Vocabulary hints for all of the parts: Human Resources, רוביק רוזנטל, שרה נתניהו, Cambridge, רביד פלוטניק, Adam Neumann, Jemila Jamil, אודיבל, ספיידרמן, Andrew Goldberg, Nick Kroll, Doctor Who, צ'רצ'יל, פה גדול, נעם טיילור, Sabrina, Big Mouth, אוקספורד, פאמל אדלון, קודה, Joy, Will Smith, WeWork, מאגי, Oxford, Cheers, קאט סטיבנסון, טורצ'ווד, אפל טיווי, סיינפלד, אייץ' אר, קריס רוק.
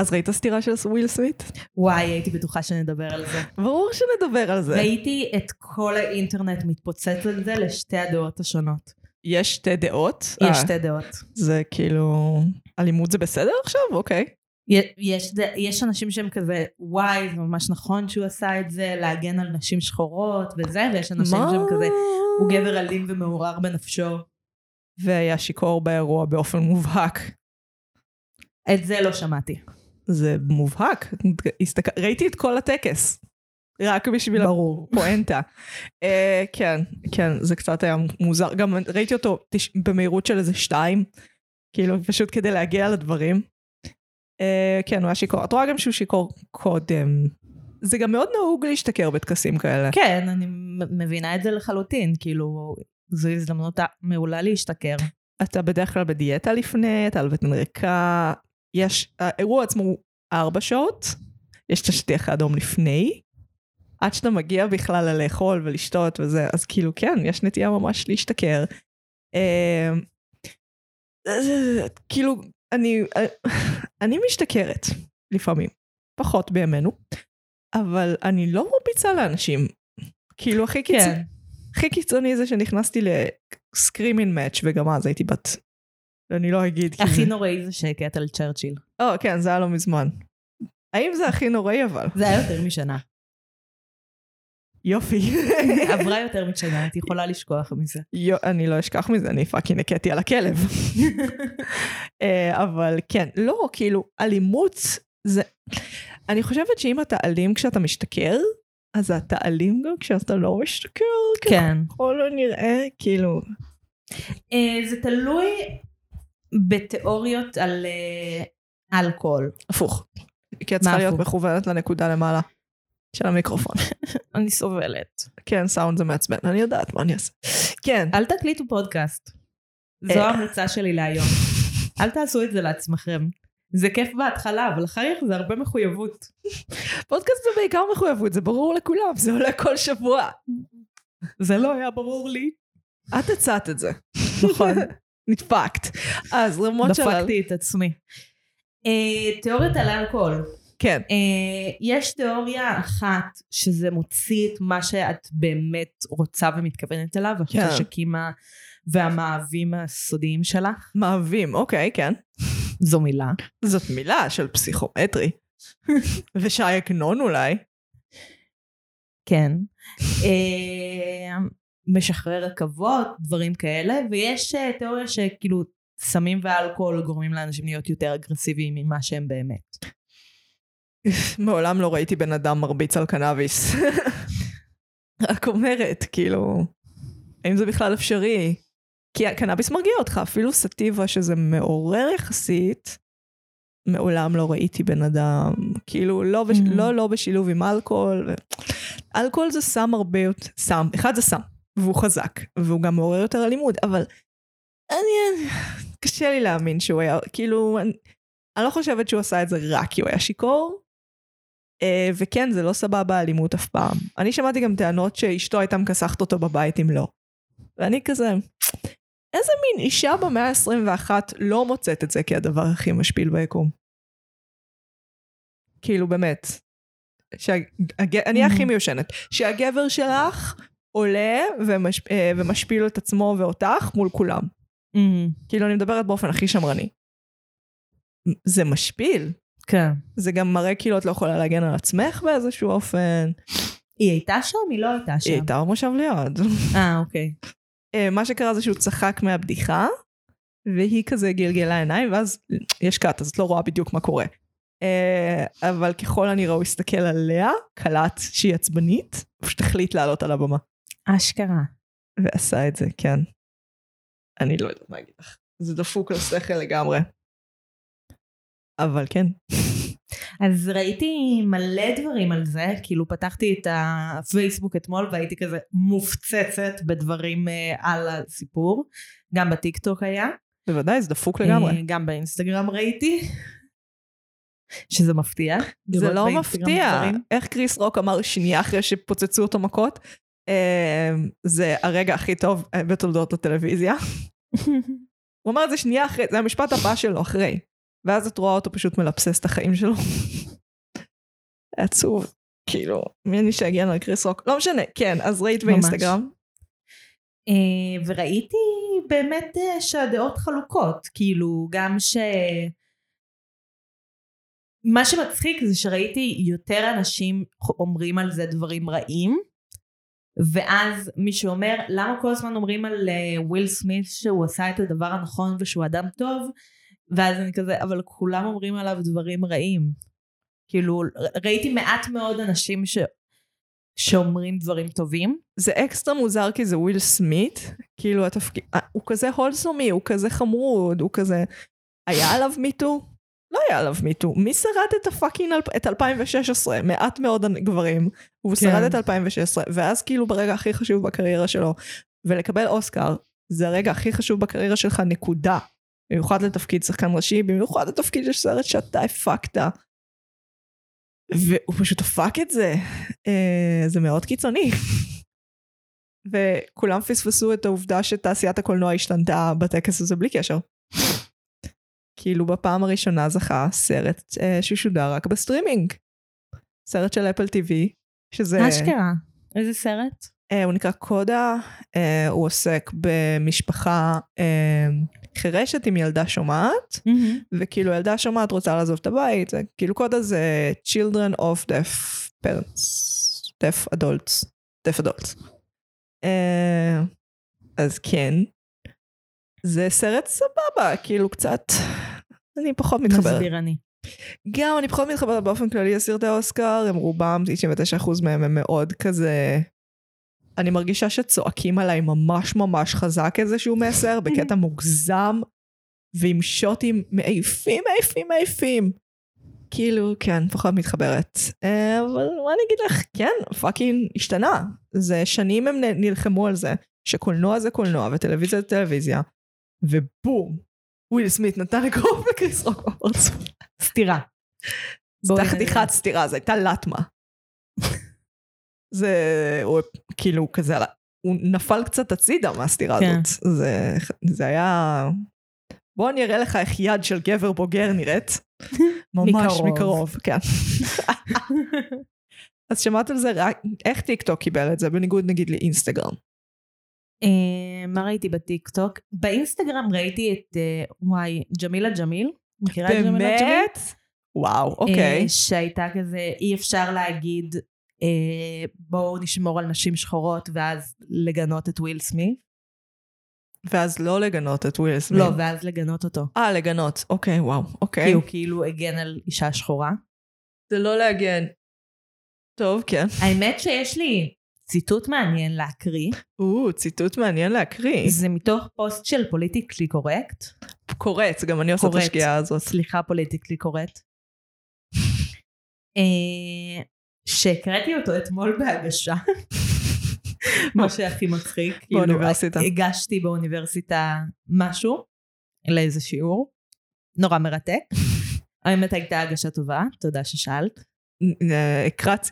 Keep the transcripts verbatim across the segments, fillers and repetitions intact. אז ראית הסתירה של וויל סמית? וואי, הייתי בטוחה שנדבר על זה. ברור שנדבר על זה. ראיתי את כל האינטרנט מתפוצץ על זה לשתי הדעות השונות. יש שתי דעות? יש שתי דעות. זה כאילו, אלימות זה בסדר עכשיו? אוקיי. יש, יש אנשים שהם כזה, וואי, זה ממש נכון שהוא עשה את זה, להגן על נשים שחורות וזה, ויש אנשים מה? שהם כזה, הוא גבר אלים ומעורר בנפשו. והיה שיקור באירוע באופן מובהק. את זה לא שמעתי. זה מובהק. ראיתי את כל הטקס. רק בשביל הפואנטה. אה, כן, כן, זה קצת היה מוזר. גם ראיתי אותו במהירות של איזה שתיים, כאילו פשוט כדי להגיע לדברים. אה, כן, הוא היה שיקור. את רואה גם שהוא שיקור קודם. זה גם מאוד נהוג להשתכר בטקסים כאלה. כן, אני מבינה את זה לחלוטין, כאילו, זו הזדמנות מעולה להשתכר. אתה בדרך כלל בדיאטה לפני, אתה על בטן ריקה, יש, האירוע עצמו הוא ארבע שעות, יש תשטיח האדום לפני, עד שאתה מגיע בכלל לאכול ולשתות וזה, אז כאילו כן, יש נטייה ממש להשתכר. כאילו, אני, אני משתכרת לפעמים, פחות בימינו, אבל אני לא מרביצה לאנשים, כאילו הכי קיצוני. הכי קיצוני זה שנכנסתי לסקרימין מאץ' וגם אז הייתי בת, אני לא אגיד. הכי נוראי זה שקעת על צ'רצ'יל. או כן, זה היה לא מזמן. האם זה הכי נוראי אבל? זה היה יותר משנה. יופי. עברה יותר משנה, את יכולה לשכוח מזה. אני לא אשכח מזה, אני פאקינג נקעתי על הכלב. אבל כן, לא, כאילו, אלימות זה... אני חושבת שאם אתה אלים כשאתה משתכר, אז אתה אלים גם כשאתה לא משתכר, כן. או לא נראה, כאילו. זה תלוי בתיאוריות על אלכוהול. הפוך. כי את צריכה להיות מכוונת לנקודה למעלה של המיקרופון. אני סובלת. כן, סאונד זה מעצבן, אני יודעת מה אני אעשה. כן. אל תקליטו פודקאסט. זו המוצא שלי להיום. אל תעשו את זה לעצמכם. זה כיף בהתחלה, אבל אחר כך זה הרבה מחויבות. פודקאסט זה בעיקר מחויבות, זה ברור לכולם, זה עולה כל שבוע. זה לא היה ברור לי. את הצעת את זה. נכון. נדפקת. אז רמות של... דפקתי את עצמי. תיאוריית על אלכוהול. כן. יש תיאוריה אחת, שזה מוציא את מה שאת באמת רוצה ומתכוונת אליו, החשקים והמאהבים הסודיים שלך. מאהבים, אוקיי, כן. זו מילה. זאת מילה של פסיכומטרי. ושי עגנון אולי. כן. משחרר רכבות, דברים כאלה, ויש תיאוריה שכאילו סמים ואלכוהול גורמים לאנשים להיות יותר אגרסיביים ממה שהם באמת. מעולם לא ראיתי בן אדם מרביץ על קנאביס. רק אומרת, כאילו, האם זה בכלל אפשרי? כי הקנאביס מרגיע אותך, אפילו סטיבה שזה מעורר יחסית, מעולם לא ראיתי בן אדם, כאילו לא, בש... mm-hmm. לא, לא בשילוב עם אלכוהול, אלכוהול זה סם הרבה יותר, סם, אחד זה סם, והוא חזק, והוא גם מעורר יותר אלימות, אבל אני, קשה לי להאמין שהוא היה, כאילו, אני, אני לא חושבת שהוא עשה את זה רק כי הוא היה שיקור, וכן זה לא סבבה אלימות אף פעם, אני שמעתי גם טענות שאשתו הייתה מכסחת אותו בבית אם לא, ואני כזה, איזה מין אישה במאה ה-עשרים ואחת לא מוצאת את זה כהדבר הכי משפיל ביקום? כאילו באמת, אני הכי מיושנת, שהגבר שלך עולה ומשפיל את עצמו ואותך מול כולם. כאילו אני מדברת באופן הכי שמרני. זה משפיל. כן. זה גם מראה כאילו את לא יכולה להגן על עצמך באיזשהו אופן. היא הייתה שם? היא לא הייתה שם. היא הייתה מושב ליד. אה, אוקיי. מה שקרה זה שהוא צחק מהבדיחה, והיא כזה גלגלה עיניים, ואז יש קאט, אז את לא רואה בדיוק מה קורה. אבל ככל הנראה הוא הסתכל עליה, קלט שהיא עצבנית, פשוט החליט לעלות על הבמה. אשכרה. ועשה את זה, כן. אני לא יודעת מה אגיד לך. זה דפוק לשכל לגמרי. אבל כן. אז ראיתי מלא דברים על זה, כאילו פתחתי את הפייסבוק אתמול והייתי כזה מופצצת בדברים על הסיפור, גם בטיקטוק היה. בוודאי, זה דפוק לגמרי. גם באינסטגרם ראיתי, שזה מפתיע. זה לא מפתיע, איך קריס רוק אמר שנייה אחרי שפוצצו אותו מכות, זה הרגע הכי טוב בתולדות הטלוויזיה. הוא אמר את זה שנייה אחרי, זה המשפט הבא שלו אחרי. ואז את רואה אותו פשוט מלפסס את החיים שלו. עצוב. כאילו, מי אני שהגיע על קריס רוק? לא משנה, כן, אז ראית באינסטגרם. וראיתי באמת שהדעות חלוקות, כאילו, גם ש... מה שמצחיק זה שראיתי יותר אנשים אומרים על זה דברים רעים, ואז מישהו אומר, למה כל הזמן אומרים על וויל סמית שהוא עשה את הדבר הנכון ושהוא אדם טוב, ואז אני כזה, אבל כולם אומרים עליו דברים רעים. כאילו, ראיתי מעט מאוד אנשים ש... שאומרים דברים טובים. זה אקסטרה מוזר כי זה וויל סמית, כאילו התפקיד, הוא כזה הולסומי, הוא כזה חמוד, הוא כזה, היה עליו מיטו? לא היה עליו מיטו. מי שרד את הפאקינג את אלפיים ושש עשרה? מעט מאוד גברים. הוא כן. שרד את אלפיים ושש עשרה, ואז כאילו ברגע הכי חשוב בקריירה שלו, ולקבל אוסקר, זה הרגע הכי חשוב בקריירה שלך, נקודה. במיוחד לתפקיד שחקן ראשי, במיוחד לתפקיד של סרט שאתה הפקת. והוא פשוט הפק את זה. אה, זה מאוד קיצוני. וכולם פספסו את העובדה שתעשיית הקולנוע השתנתה בטקס הזה בלי קשר. כאילו בפעם הראשונה זכה סרט אה, ששודר רק בסטרימינג. סרט של אפל טיווי, שזה... מה שקרה? איזה סרט? אה, הוא נקרא קודה, אה, הוא עוסק במשפחה אה, חירשת עם ילדה שומעת, mm-hmm. וכאילו ילדה שומעת רוצה לעזוב את הבית, כאילו קודה זה Children of Deaf Parents, Deaf Adults, Deaf Adults. אה, אז כן, זה סרט סבבה, כאילו קצת, אני פחות מתחברת. מסביר אני. גם אני פחות מתחברת באופן כללי לסרטי האוסקר, הם רובם, תשעים ותשעה אחוז מהם הם מאוד כזה, אני מרגישה שצועקים עליי ממש ממש חזק איזשהו מסר, בקטע מוגזם, ועם שוטים מעיפים, מעיפים, מעיפים. כאילו, כן, פחות מתחברת. אבל מה אני אגיד לך? כן, פאקינג השתנה. זה שנים הם נלחמו על זה, שקולנוע זה קולנוע, וטלוויזיה זה טלוויזיה. ובום, וויל סמית נתן לקרוב לקריס רוק בפרצוף. סתירה. תחתיכת סתירה, זה הייתה לטמה. זה, הוא כאילו כזה, הוא נפל קצת הצידה מהסתירה הזאת. זה, זה היה, בוא נראה לך איך יד של גבר בוגר נראית. ממש מקרוב, כן. אז שמעת על זה, איך טיקטוק קיבל את זה, בניגוד נגיד לאינסטגרם? מה ראיתי בטיקטוק? באינסטגרם ראיתי את, וואי, ג'מילה ג'מיל. מכירה את ג'מילה ג'מיל? באמת? וואו, אוקיי. שהייתה כזה, אי אפשר להגיד, בואו נשמור על נשים שחורות, ואז לגנות את וויל סמית. ואז לא לגנות את וויל סמית. לא, ואז לגנות אותו. אה, לגנות, אוקיי, וואו, אוקיי. כי הוא כאילו הגן על אישה שחורה. זה לא להגן. טוב, כן. האמת שיש לי... ציטוט מעניין להקריא. או, ציטוט מעניין להקריא. זה מתוך פוסט של פוליטיקלי קורקט. קורט, גם אני עושה את השגיאה הזאת. סליחה, פוליטיקלי קורקט. שקראתי אותו אתמול בהגשה. מה שהכי מצחיק. באוניברסיטה. הגשתי באוניברסיטה משהו, לאיזה שיעור. נורא מרתק. האמת הייתה הגשה טובה, תודה ששאלת.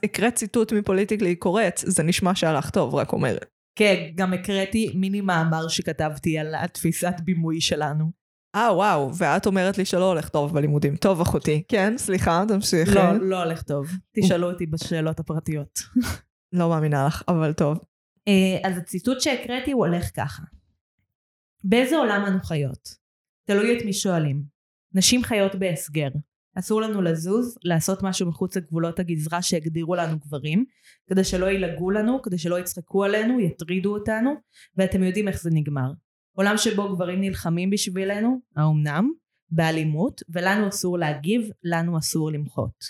הקראת ציטוט מפוליטיקלי קורט, זה נשמע שהלך טוב, רק אומרת. כן, גם הקראתי מיני מאמר שכתבתי על התפיסת בימוי שלנו. אה, וואו, ואת אומרת לי שלא הולך טוב בלימודים. טוב, אחותי. כן, סליחה, תמשיכי. לא, לא הולך טוב. תשאלו אותי בשאלות הפרטיות. לא מאמינה לך, אבל טוב. אז הציטוט שהקראתי הוא הולך ככה. באיזה עולם אנו חיות? תלוי את מי שואלים. נשים חיות בהסגר. אסור לנו לזוז, לעשות משהו מחוץ לגבולות הגזרה שהגדירו לנו גברים, כדי שלא ילגו לנו, כדי שלא יצחקו עלינו, יטרידו אותנו, ואתם יודעים איך זה נגמר. עולם שבו גברים נלחמים בשבילנו, האומנם, באלימות, ולנו אסור להגיב, לנו אסור למחות.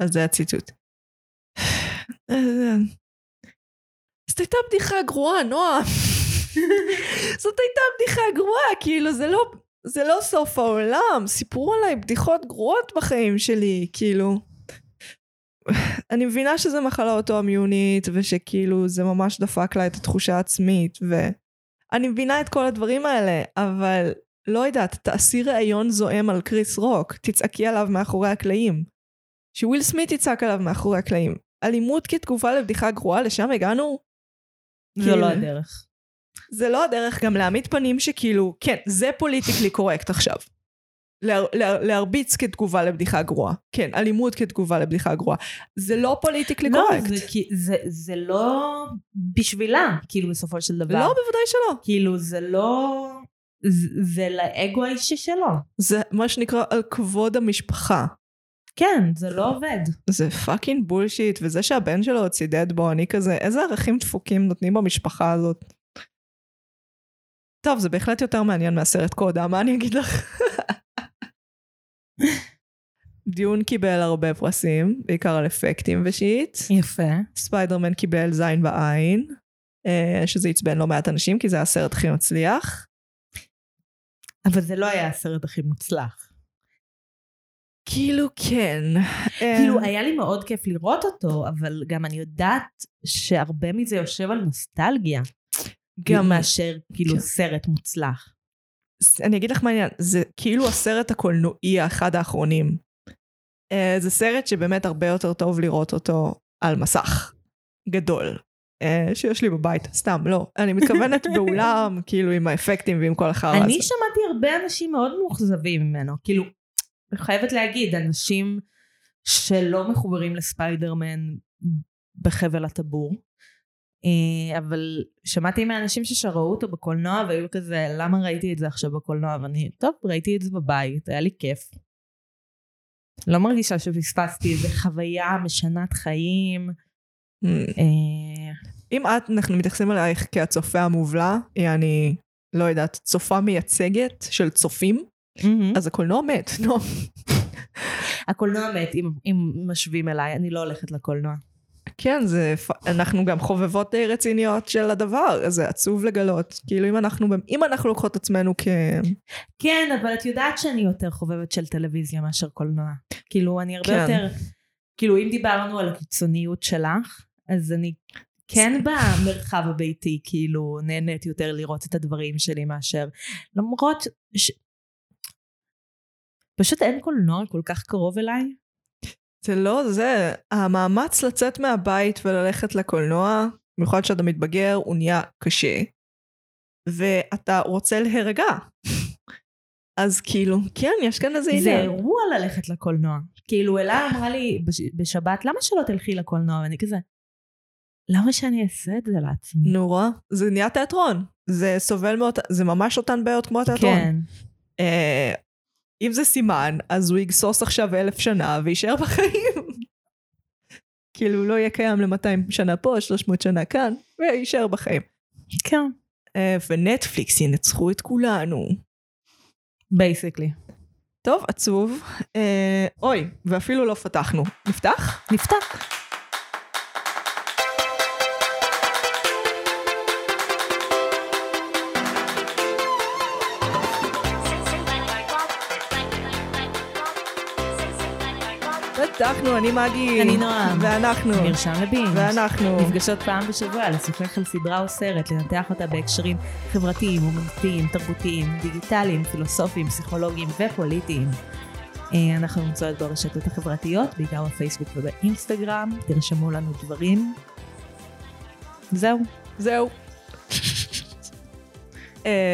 אז זה הציטוט. זאת הייתה בדיחה גרועה, נועה. זאת הייתה בדיחה גרועה, כאילו זה לא, זה לא סוף העולם, סיפרו עליי בדיחות גרועות בחיים שלי, כאילו. אני מבינה שזה מחלה אוטואימיונית, ושכאילו זה ממש דפק לה את התחושה העצמית, ואני מבינה את כל הדברים האלה, אבל לא יודעת, תעשי רעיון זועם על קריס רוק, תצעקי עליו מאחורי הקלעים, שוויל סמית יצעק עליו מאחורי הקלעים, אלימות כתגובה לבדיחה גרועה, לשם הגענו? זה לא הדרך. זה לא הדרך גם להעמיד פנים שכאילו, כן, זה פוליטיקלי קורקט עכשיו. להרביץ כתגובה לבדיחה גרועה. כן, אלימות כתגובה לבדיחה גרועה. זה לא פוליטיקלי קורקט. זה לא בשבילה, כאילו בסופו של דבר. לא, בוודאי שלא. כאילו זה לא... זה לאגו האישי שלו. זה מה שנקרא על כבוד המשפחה. כן, זה לא עובד. זה פאקינג בולשיט, וזה שהבן שלו צידד בו, אני כזה, איזה ערכים דפוקים נותנים במשפחה הזאת. טוב, זה בהחלט יותר מעניין מהסרט קודה, מה אני אגיד לך? דיון קיבל הרבה פרסים, בעיקר על אפקטים ושיט. יפה. ספיידרמן קיבל זין בעין, שזה יצבן לא מעט אנשים, כי זה הסרט הכי מצליח. אבל זה לא היה הסרט הכי מוצלח. כאילו כן. כאילו היה לי מאוד כיף לראות אותו, אבל גם אני יודעת שהרבה מזה יושב על נוסטלגיה. גם מאשר כאילו סרט מוצלח. אני אגיד לך מעניין, זה כאילו הסרט הקולנועי האחד האחרונים. זה סרט שבאמת הרבה יותר טוב לראות אותו על מסך גדול. שיש לי בבית, סתם, לא. אני מתכוונת באולם, כאילו, עם האפקטים ועם כל החרא. אני שמעתי הרבה אנשים מאוד מאוכזבים ממנו, כאילו, חייבת להגיד, אנשים שלא מחוברים לספיידרמן בחבל הטבור, אבל שמעתי מהאנשים ששראו אותו בקולנוע, והיו כזה, למה ראיתי את זה עכשיו בקולנוע? ואני, טוב, ראיתי את זה בבית, היה לי כיף. לא מרגישה שפספסתי איזה חוויה משנת חיים, אם את, אנחנו מתייחסים עלייך כהצופה המובלה, אני לא יודעת, צופה מייצגת של צופים, אז הקולנוע מת. הקולנוע מת, אם משווים אליי, אני לא הולכת לקולנוע. כן, אנחנו גם חובבות די רציניות של הדבר, אז זה עצוב לגלות, כאילו אם אנחנו לוקחות עצמנו כ... כן, אבל את יודעת שאני יותר חובבת של טלוויזיה מאשר קולנוע, כאילו אני הרבה יותר... כאילו אם דיברנו על הקיצוניות שלך, אז אני כן במרחב הביתי, כאילו נהנית יותר לראות את הדברים שלי מאשר, למרות ש... פשוט אין קולנוע כל כך קרוב אליי. זה לא זה, המאמץ לצאת מהבית וללכת לקולנוע, במיוחד שאתה מתבגר, הוא נהיה קשה, ואתה רוצה להירגע. אז כאילו, כן, יש כאן איזה עניין. זה אירוע ללכת לקולנוע. כאילו, אלה אמרה לי בשבת, למה שלא תלכי לקולנוע? ואני כזה, למה שאני אעשה את זה לעצמי? נורא. זה נהיה תיאטרון. זה סובל מאותה, זה ממש אותן בעיות כמו התיאטרון. כן. אם זה סימן, אז הוא יגסוס עכשיו אלף שנה, ויישאר בחיים. כאילו, לא יהיה קיים ל-מאתיים שנה פה, שלוש מאות שנה כאן, ויישאר בחיים. כן. ונטפליקס ינצחו את כולנו. בייסיקלי. טוב, עצוב. אה, אוי, ואפילו לא פתחנו. נפתח? נפתח. פתחנו, אני מגי. אני נועם. ואנחנו. מרשם לבינג'. ואנחנו. נפגשות פעם בשבוע לשוחח על סדרה או סרט, לנתח אותה בהקשרים חברתיים, אומנותיים, תרבותיים, דיגיטליים, פילוסופיים, פסיכולוגיים ופוליטיים. אנחנו נמצאות ברשתות החברתיות, בעיקר בפייסבוק ובאינסטגרם. תרשמו לנו דברים. זהו. זהו.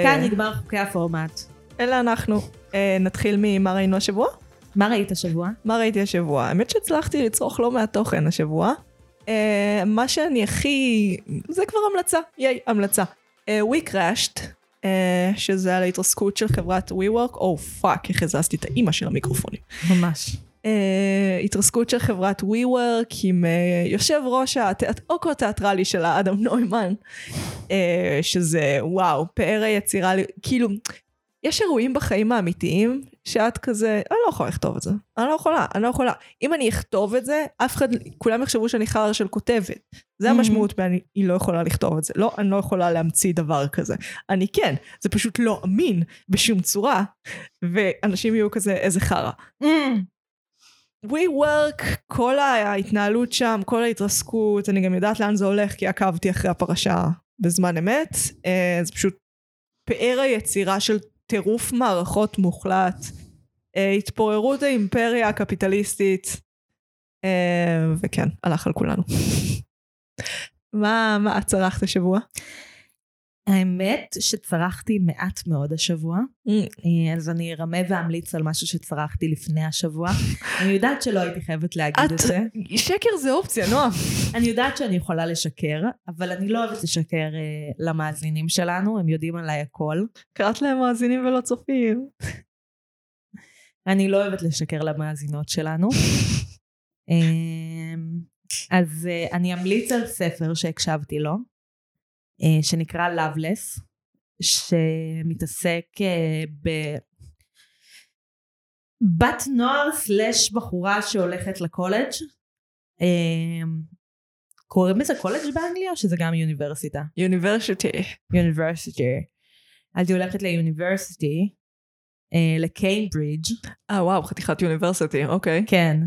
כאן נגמר חוקי הפורמט. אלא אנחנו. נתחיל ממה ראינו השבוע? מה ראית השבוע? מה ראיתי השבוע? האמת שהצלחתי לצרוך לא מהתוכן השבוע. מה שאני הכי... זה כבר המלצה. ייי, המלצה. We crashed, שזה על ההתרסקות של חברת WeWork. או פאק, החזזתי את האימא של המיקרופונים. ממש. התרסקות של חברת WeWork עם יושב ראש האוק התיאטרלי שלה, אדם נוימן. שזה, וואו, פאר היצירה, כאילו... יש אירועים בחיים האמיתיים, שאת כזה, אני לא יכולה לכתוב את זה. אני לא יכולה, אני לא יכולה. אם אני אכתוב את זה, אף אחד, כולם יחשבו שאני חרא של כותבת. זה המשמעות, היא לא יכולה לכתוב את זה. לא, אני לא יכולה להמציא דבר כזה. אני כן, זה פשוט לא אמין בשום צורה, ואנשים יהיו כזה, איזה חרא. WeWork, כל ההתנהלות שם, כל ההתרסקות, אני גם יודעת לאן זה הולך, כי עקבתי אחרי הפרשה בזמן אמת. זה פשוט פאר היצירה של טירוף מערכות מוחלט, התפוררות האימפריה הקפיטליסטית, וכן, הלך על כולנו. מה, מה צלחת השבוע? האמת שצרחתי מעט מאוד השבוע, אז אני רמה ואמליץ על משהו שצרחתי לפני השבוע. אני יודעת שלא הייתי חייבת להגיד את זה. שקר זה אופציה, נועה. אני יודעת שאני יכולה לשקר, אבל אני לא אוהבת לשקר למאזינים שלנו, הם יודעים עליי הכל. קראת להם מאזינים ולא צופים. אני לא אוהבת לשקר למאזינות שלנו. אז אני אמליץ על ספר שהקשבתי לו, שנקרא Loveless, שמתעסק בבת נוער סלש בחורה שהולכת לקולג'. קוראים לזה קולג' באנגליה או שזה גם יוניברסיטה? יוניברסיטי. יוניברסיטי. אז היא הולכת ליוניברסיטי, לקיימברידג'. אה וואו, חתיכת יוניברסיטי, אוקיי. כן.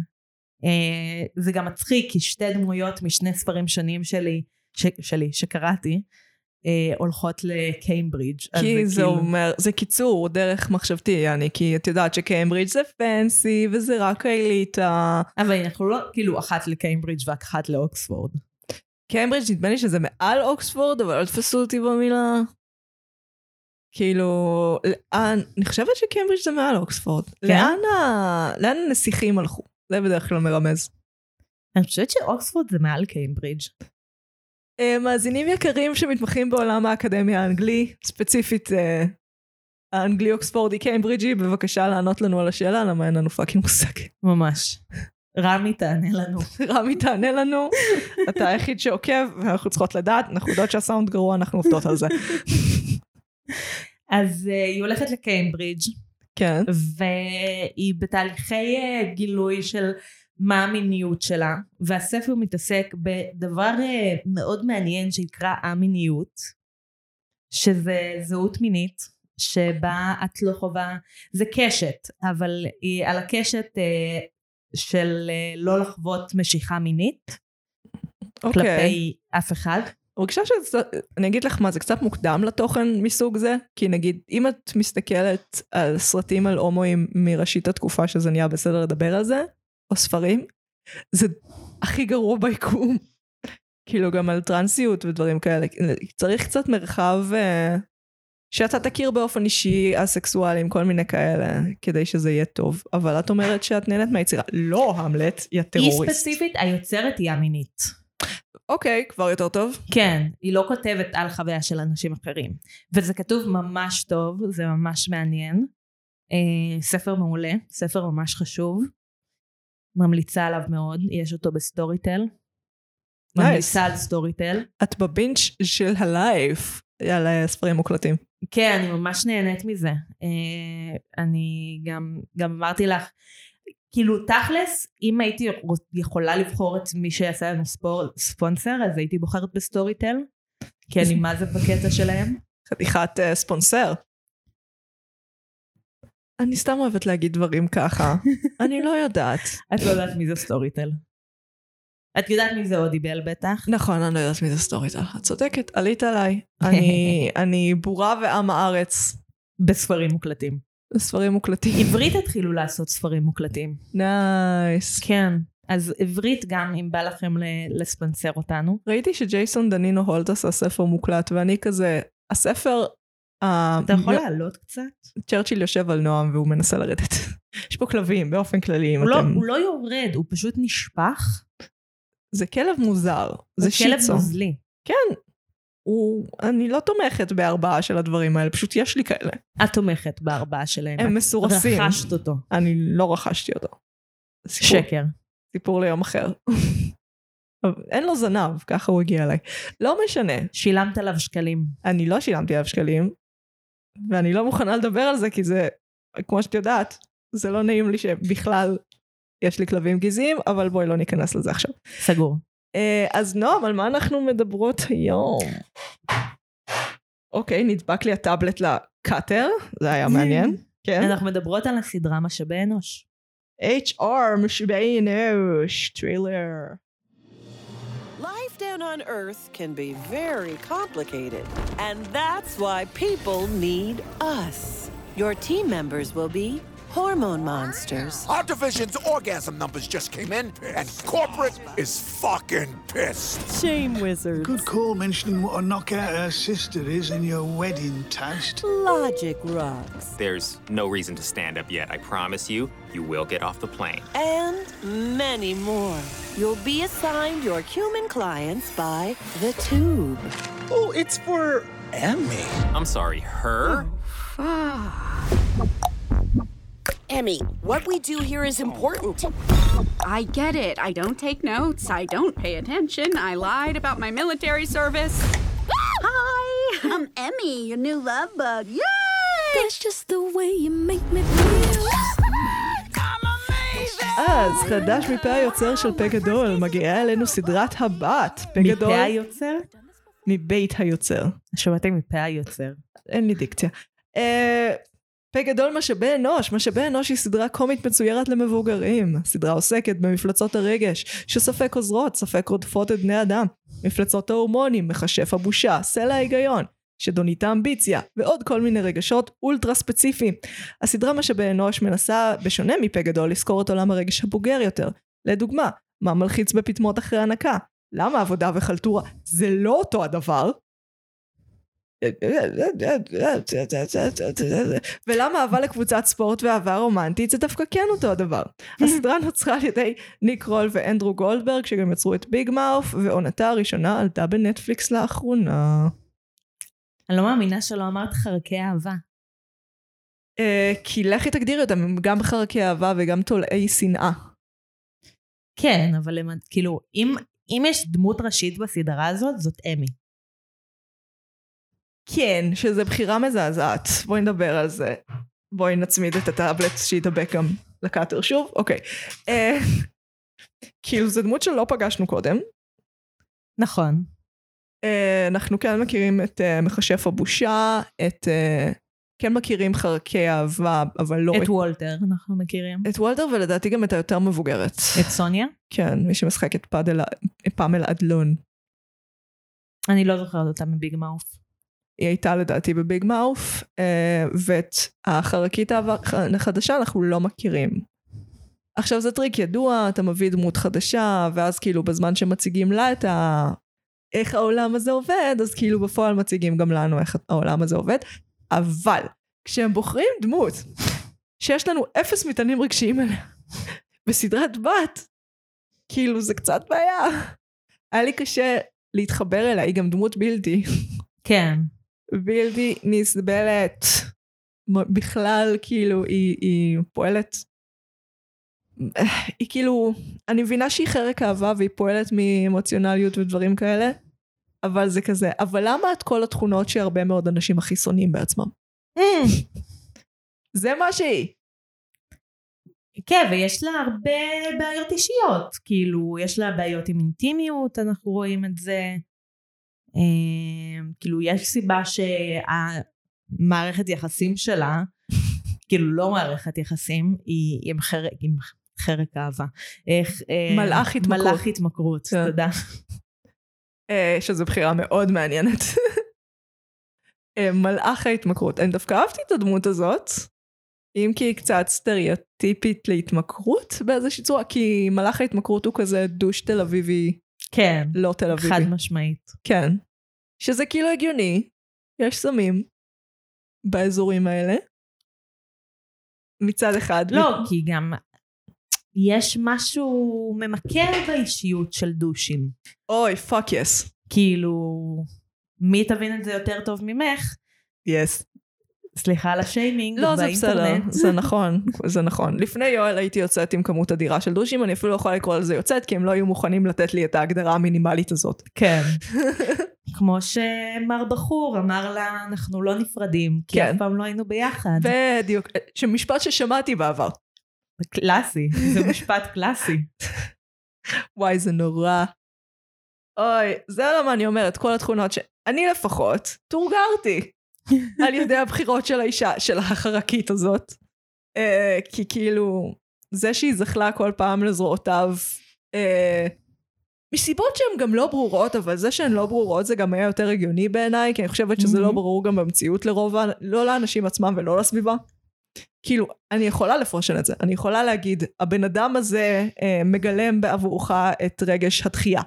זה גם מצחיק, כי שתי דמויות משני ספרים שונים שלי, שלי שקראתי, הולכות לקיימברידג'. כי זה אומר, זה קיצור דרך מחשבתי, אני, כי את יודעת שקיימברידג' זה פנסי, וזה רק האליטה. אבל אנחנו לא, כאילו, אחת לקיימברידג' ואחת לאוקספורד. קיימברידג' נדמה לי שזה מעל אוקספורד, אבל לא תפסו אותי במילה. כאילו, לאן, אני חושבת שקיימברידג' זה מעל אוקספורד. לאן הנסיכים הלכו? זה בדרך כלל מרמז. אני חושבת שאוקספורד זה מעל קיימברידג'. מאזינים יקרים שמתמחים בעולם האקדמיה האנגלי, ספציפית האנגלי אוקספורדי קיימברידג'י, בבקשה לענות לנו על השאלה, למה אין לנו פאקינג מושג. ממש. רמי תענה לנו. רמי תענה לנו, אתה היחיד שעוקב, ואנחנו צריכות לדעת, אנחנו יודעות שהסאונד גרוע, אנחנו עובדות על זה. אז היא הולכת לקיימברידג' כן. והיא בתהליכי גילוי של מה המיניות שלה, והספר מתעסק בדבר מאוד מעניין שיקרא המיניות, שזה זהות מינית, שבה את לא חובה, זה קשת, אבל היא על הקשת של לא לחוות משיכה מינית, okay. כלפי אף אחד. הרגשה שאני אגיד לך מה, זה קצת מוקדם לתוכן מסוג זה, כי נגיד, אם את מסתכלת על סרטים על הומואים מראשית התקופה שזה נהיה בסדר לדבר על זה, או ספרים, זה הכי גרוע ביקום. כאילו גם על טרנסיות ודברים כאלה. צריך קצת מרחב שאתה תכיר באופן אישי, אסקסואלים, כל מיני כאלה, כדי שזה יהיה טוב. אבל את אומרת שאת נהנית מהיצירה. לא המלט, היא הטרוריסט. היא ספציפית, היוצרת היא המינית. אוקיי, כבר יותר טוב. כן, היא לא כותבת על חוויה של אנשים אחרים. וזה כתוב ממש טוב, זה ממש מעניין. ספר מעולה, ספר ממש חשוב. ממליצה עליו מאוד, יש אותו בסטוריטל. Nice. ממליצה על סטוריטל. את בבינץ' של הלייף, על הספרים מוקלטים. כן, אני ממש נהנית מזה. אני גם, גם אמרתי לך, כאילו תכלס, אם הייתי יכולה לבחור את מי שיעשה לנו ספונסר, אז הייתי בוחרת בסטוריטל, כי אני מה זה בקטע שלהם. חתיכת uh, ספונסר. אני סתם אוהבת להגיד דברים ככה. אני לא יודעת. את לא יודעת מי זה סטוריטל. את יודעת מי זה אודיבל בטח? נכון, אני לא יודעת מי זה סטוריטל. את צודקת, עלית עליי. אני בורה ועם הארץ. בספרים מוקלטים. בספרים מוקלטים. עברית התחילו לעשות ספרים מוקלטים. נייס. כן. אז עברית גם, אם בא לכם לספנסר אותנו. ראיתי שג'ייסון דנינו הולט עשה ספר מוקלט, ואני כזה, הספר... אתה יכול לעלות קצת? צ'רצ'יל יושב על נועם והוא מנסה לרדת. יש פה כלבים באופן כללי. הוא לא יורד, הוא פשוט נשפח. זה כלב מוזר. זה כלב מוזלי. כן. אני לא תומכת בארבעה של הדברים האלה, פשוט יש לי כאלה. את תומכת בארבעה שלהם. הם מסורסים. רכשת אותו. אני לא רכשתי אותו. שקר. סיפור ליום אחר. אין לו זנב, ככה הוא הגיע אליי. לא משנה. שילמת עליו שקלים. אני לא שילמתי עליו שקלים, ואני לא מוכנה לדבר על זה, כי זה, כמו שאת יודעת, זה לא נעים לי שבכלל יש לי כלבים גזעים, אבל בואי לא ניכנס לזה עכשיו. סגור. אז נועם, על מה אנחנו מדברות היום? אוקיי, נדבק לי הטאבלט לקאטר, זה היה מעניין. כן. אנחנו מדברות על הסדרה משאבי אנוש. אייץ' אר, משאבי אנוש, טרילר. Life down on earth can be very complicated, and that's why people need us. Your team members will be hormone monsters. Artificial's orgasm numbers just came in, and corporate is fucking pissed. Shame wizards. Good call mentioning what a knockout her sister is in your wedding toast. Logic rocks. There's no reason to stand up yet. I promise you, you will get off the plane. And many more. You'll be assigned your human clients by the tube. Oh, it's for Emmy. I'm sorry, her? Oh, Emmy, what we do here is important. I get it. I don't take notes. I don't pay attention. I lied about my military service. Hi, I'm Emmy, your new love bug. Yay! That's just the way you make me feel. אז חדש מפה היוצר של פה גדול, מגיעה אלינו סדרת הבת. פה גדול. מפה היוצר? מבית היוצר. שמעתם מפה היוצר? אין לי דיקציה. פה גדול משאבי אנוש. משאבי אנוש היא סדרה קומית מצוירת למבוגרים. הסדרה עוסקת במפלצות הרגש, שספק עוזרות, ספק רודפות את בני אדם. מפלצות ההורמונים, מחשף הבושה, סלע ההיגיון, שדונית האמביציה, ועוד כל מיני רגשות אולטרה ספציפיים. הסדרה משאבי אנוש מנסה, בשונה מפה גדול, לזכור את עולם הרגש הבוגר יותר. לדוגמה, מה מלחיץ בפטמות אחרי הנקה? למה עבודה וחלטורה זה לא אותו הדבר? ולמה אהבה לקבוצת ספורט ואהבה רומנטית זה דווקא כן אותו הדבר? הסדרה נוצרה על ידי ניק קרול ואנדרו גולדברג, שגם יצרו את ביג מאוף, ועונתה הראשונה עלתה בנטפליקס לאחרונה. אני לא מאמינה שלא אמרת חרקי אהבה. כי לכי תגדירי אותם, גם חרקי אהבה וגם תולעי שנאה. כן, אבל כאילו, אם יש דמות ראשית בסדרה הזאת, זאת אמי. כן, שזה בחירה מזעזעת. בואי נדבר על זה. בואי נצמיד את הטאבלט שיתאבק גם לקאטר שוב. אוקיי. כאילו, זו דמות שלא פגשנו קודם. נכון. אנחנו כן מכירים את מחשף הבושה, את כן מכירים חרקי אהבה, אבל לא... את וולטר, אנחנו מכירים. את וולטר, ולדעתי גם את היותר מבוגרת. את סוניה? כן, מי שמשחק את פאמל אדלון. אני לא זוכרת אותה מביג מאוף. היא הייתה לדעתי בביג מאוף, ואת החרקית אהבה החדשה אנחנו לא מכירים. עכשיו זה טריק ידוע, אתה מביא דמות חדשה, ואז כאילו בזמן שמציגים לה את ה... איך העולם הזה עובד, אז כאילו בפועל מציגים גם לנו איך העולם הזה עובד, אבל כשהם בוחרים דמות שיש לנו אפס מטענים רגשיים עליה, בסדרת בת, כאילו זה קצת בעיה. היה לי קשה להתחבר אליה, היא גם דמות בלתי. כן. בלתי נסבלת. בכלל כאילו היא, היא פועלת, היא כאילו, אני מבינה שהיא חרק אהבה והיא פועלת מאמוציונליות ודברים כאלה, אבל זה כזה, אבל למה את כל התכונות שהרבה מאוד אנשים הכי שונאים בעצמם? זה מה שהיא. כן, ויש לה הרבה בעיות אישיות, כאילו, יש לה בעיות עם אינטימיות, אנחנו רואים את זה, כאילו, יש סיבה שהמערכת יחסים שלה, כאילו, לא מערכת יחסים, היא עם חרק, עם חרק אהבה. מלאך התמכרות. מלאך התמכרות, תודה. שזו בחירה מאוד מעניינת. מלאך ההתמכרות. אני דווקא אהבתי את הדמות הזאת, אם כי היא קצת סטריאוטיפית להתמכרות באיזושהי צורה, כי מלאך ההתמכרות הוא כזה דוש תל אביבי, כן, לא תל אביבי. חד משמעית. כן. שזה כאילו הגיוני, יש סמים באזורים האלה. מצד אחד. לא, ו... כי גם... יש משהו ממכר באישיות של דושים. אוי, פאק יס. כאילו, מי תבין את זה יותר טוב ממך? יס. Yes. סליחה על השיימינג. לא, זה בסדר, זה נכון, זה נכון. לפני יואל הייתי יוצאת עם כמות אדירה של דושים, אני אפילו לא יכולה לקרוא על זה יוצאת, כי הם לא היו מוכנים לתת לי את ההגדרה המינימלית הזאת. כן. כמו שמר בחור אמר לה, אנחנו לא נפרדים, כי אף פעם לא היינו ביחד. בדיוק, שמשפט ששמעתי בעבר. קלאסי, זה משפט קלאסי. וואי, זה נורא. אוי, זה למה אני אומרת, כל התכונות שאני לפחות תורגרתי על ידי הבחירות של האישה, של החרקית הזאת. Uh, כי כאילו, זה שהיא זכלה כל פעם לזרועותיו, uh, מסיבות שהן גם לא ברורות, אבל זה שהן לא ברורות, זה גם היה יותר הגיוני בעיניי, כי אני חושבת שזה mm-hmm. לא ברור גם במציאות לרוב, לא לאנשים עצמם ולא לסביבה. כאילו, אני יכולה לפרושן את זה, אני יכולה להגיד, הבן אדם הזה אה, מגלם בעבורך את רגש הדחייה.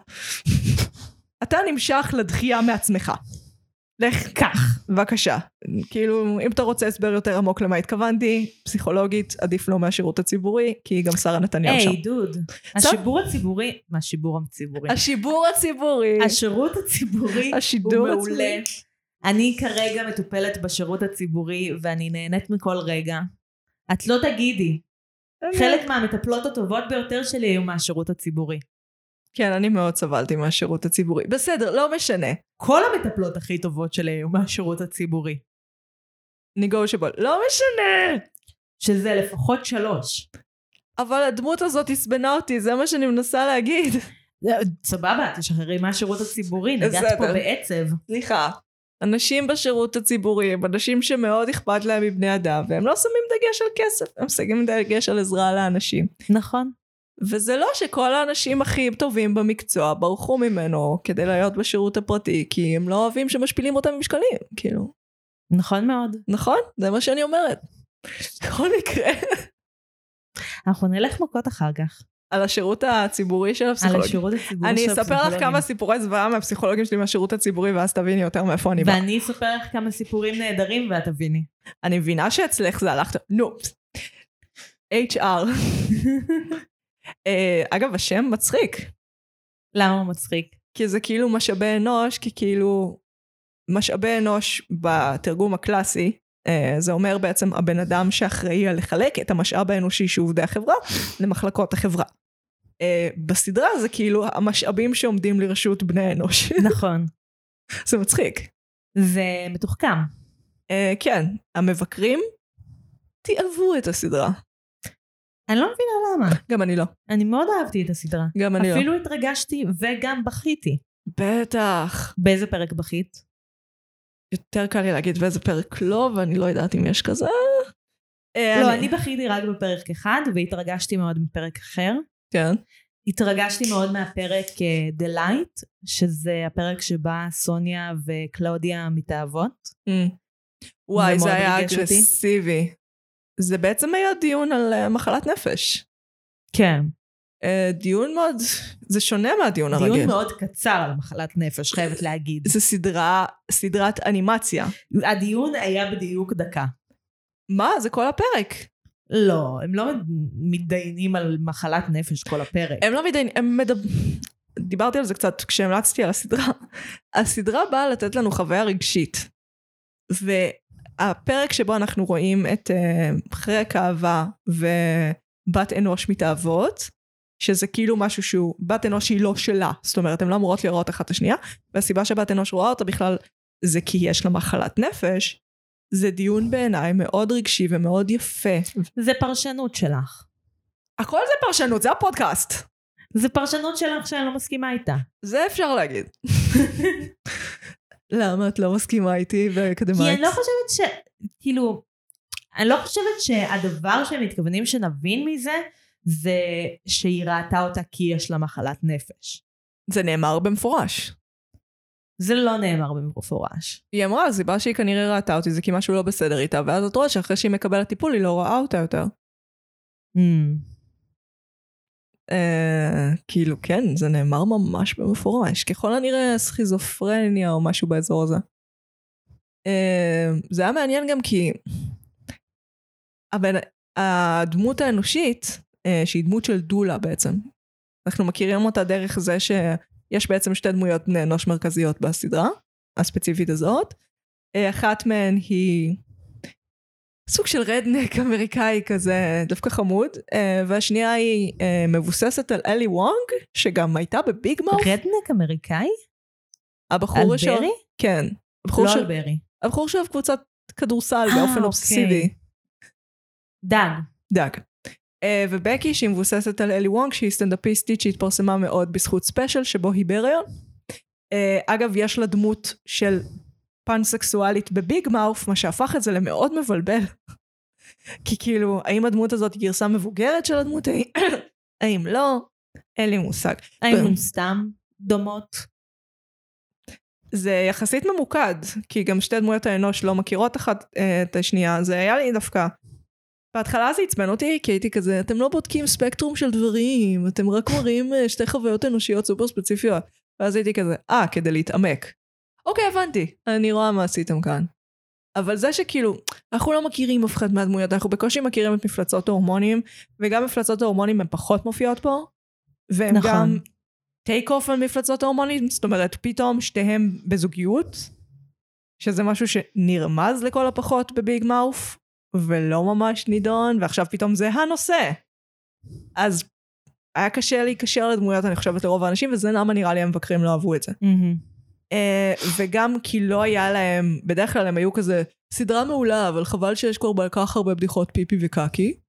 אתה נמשך לדחייה מעצמך. לך כך, בבקשה. כאילו, אם אתה רוצה הסבר יותר עמוק למה התכוונתי, פסיכולוגית, עדיף לא מהשירות הציבורי, כי גם שרה נתניהו שם. היי, דוד. השיבור הציבורי, מה השיבור הציבורי? השיבור הציבורי. השירות הציבורי הוא מעולה. אני כרגע מטופלת בשירות הציבורי, ואני נהנית מכל רגע. את לא תגידי. חלק מהמטפלות הטובות ביותר שלי היו מהשירות הציבורי. כן, אני מאוד סבלתי מהשירות הציבורי. בסדר, לא משנה. כל המטפלות הכי טובות שלי היו מהשירות הציבורי. negotiable. לא משנה. שזה לפחות שלוש. אבל הדמות הזאת הסבנה אותי, זה מה שאני מנסה להגיד. סבבה, תשחררי מהשירות הציבורי, נגעת פה בעצב. סליחה. אנשים בשירות הציבורי, אנשים שמאוד אכפת להם מבני אדם, והם לא שמים דגש על כסף, הם שמים דגש על עזרה לאנשים. נכון. וזה לא שכל האנשים הכי טובים במקצוע ברחו ממנו כדי להיות בשירות הפרטי, כי הם לא אוהבים שמשפילים אותם במשקלים, כאילו. נכון מאוד. נכון? זה מה שאני אומרת. בכל מקרה. אנחנו נלך מכות אחר כך. על השירות הציבורי של הפסיכולוגים. על השירות הציבורי של הפסיכולוגים. אני אספר לך כמה סיפורי זוועה מהפסיכולוגים שלי מהשירות הציבורי, ואז תביני יותר מאיפה אני בא. ואני אספר לך כמה סיפורים נהדרים, ואת תביני. אני מבינה שאצלך זה הלכת... נו. אייץ' אר. אגב, השם מצחיק. למה מצחיק? כי זה כאילו משאבי אנוש, כי כאילו... משאבי אנוש בתרגום הקלאסי, זה אומר בעצם הבן אדם שאחראי על לחלק את המשאב האנושי שהוא עובדי החברה למחלקות החברה. בסדרה זה כאילו המשאבים שעומדים לרשות בני אנוש. נכון. זה מצחיק. זה מתוחכם. כן, המבקרים תיעבו את הסדרה. אני לא מבינה למה. גם אני לא. אני מאוד אהבתי את הסדרה. גם אני לא. אפילו התרגשתי וגם בכיתי. בטח. באיזה פרק בכית? יותר קל לי להגיד באיזה פרק לא, ואני לא יודעת אם יש כזה. לא, אני בכיתי רק בפרק אחד, והתרגשתי מאוד מפרק אחר. כן. התרגשתי מאוד מהפרק The Light, שזה הפרק שבה סוניה וקלאודיה מתאהבות. וואי, זה היה אגרסיבי. זה בעצם היה דיון על מחלת נפש. כן. דיון מאוד, זה שונה מהדיון הרגיל. דיון מאוד קצר על מחלת נפש, חייבת להגיד. זה סדרה, סדרת אנימציה. הדיון היה בדיוק דקה. מה? זה כל הפרק. לא, הם לא מתדיינים על מחלת נפש כל הפרק. הם לא מתדיינים, הם מדברים... דיברתי על זה קצת כשהמלצתי על הסדרה. הסדרה באה לתת לנו חוויה רגשית. והפרק שבו אנחנו רואים את חרק אהבה ובת אנוש מתאהבות, שזה כאילו משהו שהוא, בת אנוש היא לא שלה, זאת אומרת, הן לא אמורות לראות אחת השנייה, והסיבה שבת אנוש רואה אותה בכלל, זה כי יש לה מחלת נפש, זה דיון בעיניי מאוד רגשי ומאוד יפה. זה פרשנות שלך. הכל זה פרשנות, זה הפודקאסט. זה פרשנות שלך שאני לא מסכימה איתה. זה אפשר להגיד. למה את לא מסכימה איתי ואקדמית? כי אני לא חושבת ש... כאילו, אני לא חושבת שהדבר שהם מתכוונים שנבין מזה, זה שהיא ראתה אותה כי יש לה מחלת נפש. זה נאמר במפורש. זה לא נאמר במפורש. היא אמרה, הסיבה שהיא כנראה ראתה אותי, זה כי משהו לא בסדר איתה, ואז את רואה שאחרי שהיא מקבלת טיפול, היא לא ראה אותה יותר. כאילו, כן, זה נאמר ממש במפורש. ככל הנראה סכיזופרניה או משהו באזור הזה. זה היה מעניין גם כי... הדמות האנושית... שהיא דמות של דולה בעצם. אנחנו מכירים אותה דרך זה שיש בעצם שתי דמויות בני אנוש מרכזיות בסדרה, הספציפית הזאת. אחת מהן היא סוג של רדנק אמריקאי כזה, דווקא חמוד, והשנייה היא מבוססת על אלי וונג, שגם הייתה בביג מאוף. רדנק אמריקאי? הבחור על ש... ברי? כן. הבחור לא ש... על ברי. הבחור שאוהב קבוצת כדורסל באופן אובססיבי. דג. דג. Uh, ובקי שהיא מבוססת על אלי וונג שהיא סטנדאפיסטית שהתפרסמה מאוד בזכות ספיישל שבו היא בהיריון. uh, אגב יש לה דמות של פן סקסואלית בביג מאוף, מה שהפך את זה למאוד מבלבל. כי כאילו האם הדמות הזאת היא גרסה מבוגרת של הדמות, האם לא, אין לי מושג, האם הם סתם דומות. זה יחסית ממוקד כי גם שתי דמויות האנוש לא מכירות אחת uh, את השנייה. זה היה לי דווקא בהתחלה זה עצבן אותי, כי הייתי כזה, אתם לא בודקים ספקטרום של דברים, אתם רק מראים שתי חוויות אנושיות סופר ספציפיות. ואז הייתי כזה, אה, כדי להתעמק. אוקיי, הבנתי, אני רואה מה עשיתם כאן. אבל זה שכאילו, אנחנו לא מכירים אף אחד מהדמויות, אנחנו בקושי מכירים את מפלצות ההורמונים, וגם מפלצות ההורמונים הן פחות מופיעות פה, והן נכון. גם טייק אוף על מפלצות ההורמונים, זאת אומרת, פתאום שתיהם בזוגיות, שזה משהו שנרמז לכל הפחות בביג מאוף, ולא ממש נידון, ועכשיו פתאום זה הנושא. אז היה קשה להיקשר לדמויות, אני חושבת לרוב האנשים, וזה למה נראה לי המבקרים לא אהבו את זה. Mm-hmm. Uh, וגם כי לא היה להם, בדרך כלל הם היו כזה, סדרה מעולה, אבל חבל שיש כבר בעל כך הרבה בדיחות פיפי וקאקי,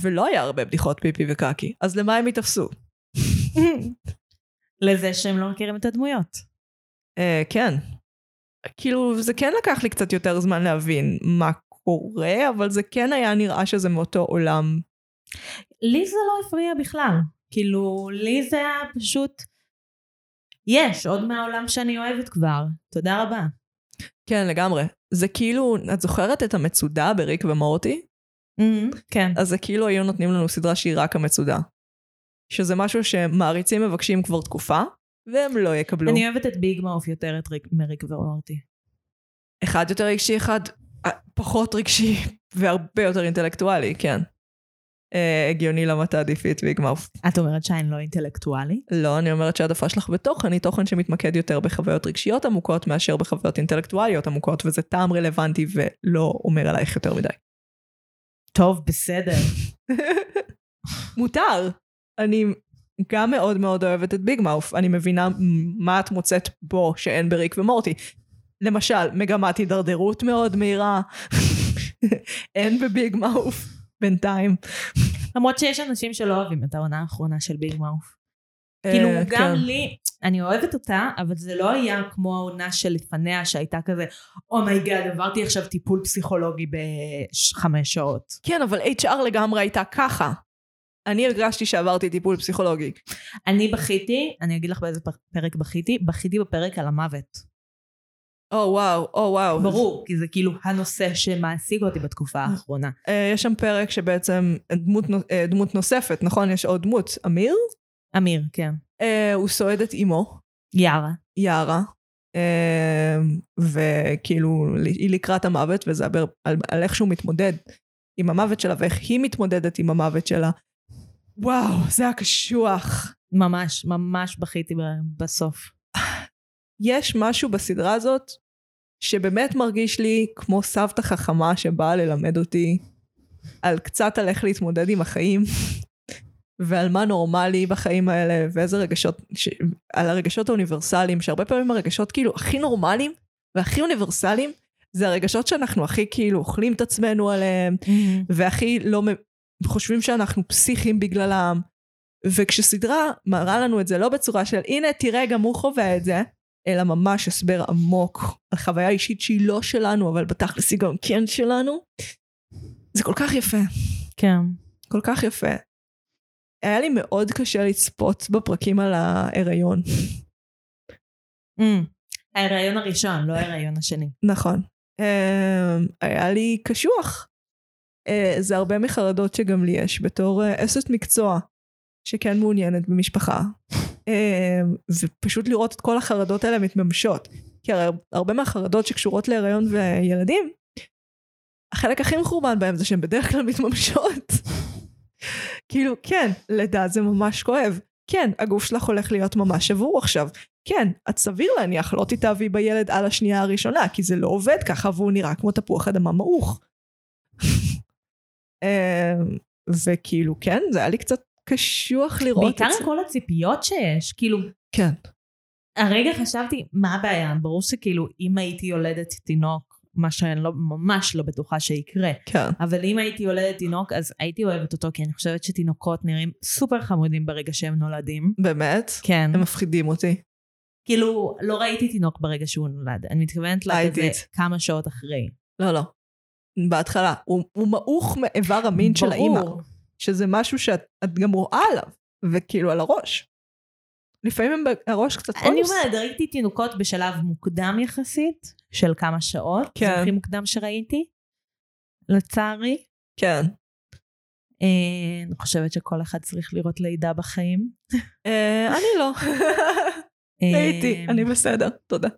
ולא היה הרבה בדיחות פיפי וקאקי, אז למה הם התאפסו? לזה שהם לא מכירים את הדמויות. Uh, כן. כאילו, זה כן לקח לי קצת יותר זמן להבין מה קורה, אבל זה כן היה נראה שזה מאותו עולם. לי זה לא הפריע בכלל. כאילו, לי זה היה פשוט... יש, עוד מהעולם שאני אוהבת כבר. תודה רבה. כן, לגמרי. זה כאילו, את זוכרת את המצודה בריק ומורטי? כן. אז זה כאילו היו נותנים לנו סדרה שהיא רק המצודה. שזה משהו שמעריצים מבקשים כבר תקופה, והם לא יקבלו. אני אוהבת את ביג מאוף יותר מריק ומורטי. אחד יותר רגשי, אחד פחות רגשי, והרבה יותר אינטלקטואלי, כן. הגיוני למה אתה עדיפית ביג מאוף. את אומרת שאני לא אינטלקטואלי? לא, אני אומרת שהעדפה שלך בתוכן היא תוכן שמתמקד יותר בחוויות רגשיות עמוקות מאשר בחוויות אינטלקטואליות עמוקות, וזה טעם רלוונטי ולא אומר עלייך יותר מדי. טוב, בסדר. מותר. אני גם מאוד מאוד אוהבת את ביג מאוף. אני מבינה מה את מוצאת בו שאין בריק ומורטי. למשל, מגמת הידרדרות מאוד מהירה. אין בביג מאוף. בינתיים. למרות שיש אנשים שלא אוהבים את העונה האחרונה של ביג מאוף. כאילו גם לי, אני אוהבת אותה, אבל זה לא היה כמו העונה שלפניה שהייתה כזה, אומייגד, עברתי עכשיו טיפול פסיכולוגי בחמש שעות. כן, אבל אייץ' אר לגמרי הייתה ככה. אני הרגשתי שעברתי טיפול פסיכולוגי. אני בכיתי, אני אגיד לך באיזה פרק בכיתי, בכיתי בפרק על המוות. או וואו, או וואו. ברור, כי זה כאילו הנושא שמעסיק אותי בתקופה האחרונה. יש שם פרק שבעצם דמות נוספת, נכון? יש עוד דמות, אמיר? אמיר, כן. הוא סועד את אמו. יערה. יערה. וכאילו היא לקראת המוות, וזה על איך שהוא מתמודד עם המוות שלה, ואיך היא מתמודדת עם המוות שלה. וואו, זה היה קשוח. ממש, ממש בכיתי בסוף. יש משהו בסדרה הזאת שבאמת מרגיש לי כמו סבתא חכמה שבאה ללמד אותי על קצת על איך להתמודד עם החיים ועל מה נורמלי בחיים האלה ואיזה רגשות, ש... על הרגשות האוניברסליים, שהרבה פעמים הרגשות כאילו הכי נורמליים והכי אוניברסליים זה הרגשות שאנחנו הכי כאילו אוכלים את עצמנו עליהם והכי לא חושבים שאנחנו פסיכים בגללם, וכשסדרה מראה לנו את זה לא בצורה של הנה תראה גם הוא חווה את זה, אלא ממש הסבר עמוק על חוויה אישית שהיא לא שלנו, אבל בתכלס היא גם כן שלנו. זה כל כך יפה. כן. כל כך יפה. היה לי מאוד קשה לצפות בפרקים על ההיריון. ההיריון הראשון, לא ההיריון השני. נכון. היה לי קשוח. זה הרבה מחרדות שגם לי יש, בתור עשת מקצוע, שכן מעוניינת במשפחה. ופשוט לראות את כל החרדות האלה מתממשות, כי הרבה מהחרדות שקשורות להיריון וילדים, החלק הכי מחורבן בהם זה שהן בדרך כלל מתממשות. כאילו, כן, לידה זה ממש כואב, כן, הגוף שלך הולך להיות ממש עבור עכשיו, כן, את סביר להניח, לא תתאבי בילד על השנייה הראשונה, כי זה לא עובד ככה, והוא נראה כמו תפוח אדמה מעוך. וכאילו, כן, זה היה לי קצת קשוח לראות את זה. בעיקר כל הציפיות שיש, כאילו... כן. הרגע חשבתי, מה הבעיה? ברור שכאילו, אם הייתי יולדת תינוק, מה שאני לא, ממש לא בטוחה שיקרה. כן. אבל אם הייתי יולדת תינוק, אז הייתי אוהבת אותו, כי אני חושבת שתינוקות נראים סופר חמודים ברגע שהם נולדים. באמת? כן. הם מפחידים אותי. כאילו, לא ראיתי תינוק ברגע שהוא נולד. אני מתכוונת לזה כמה שעות אחרי. לא, לא. בהתחלה. הוא, הוא מעוך מאיבר המין של האמא. שזה משהו שאת גם רואה עליו, וכאילו על הראש. לפעמים הם בראש קצת אונס. אני אומרת, דרגתי תינוקות בשלב מוקדם יחסית, של כמה שעות, זה הכי מוקדם שראיתי, לצערי. כן. אני חושבת שכל אחד צריך לראות לידה בחיים. אני לא. הייתי, אני בסדר, תודה.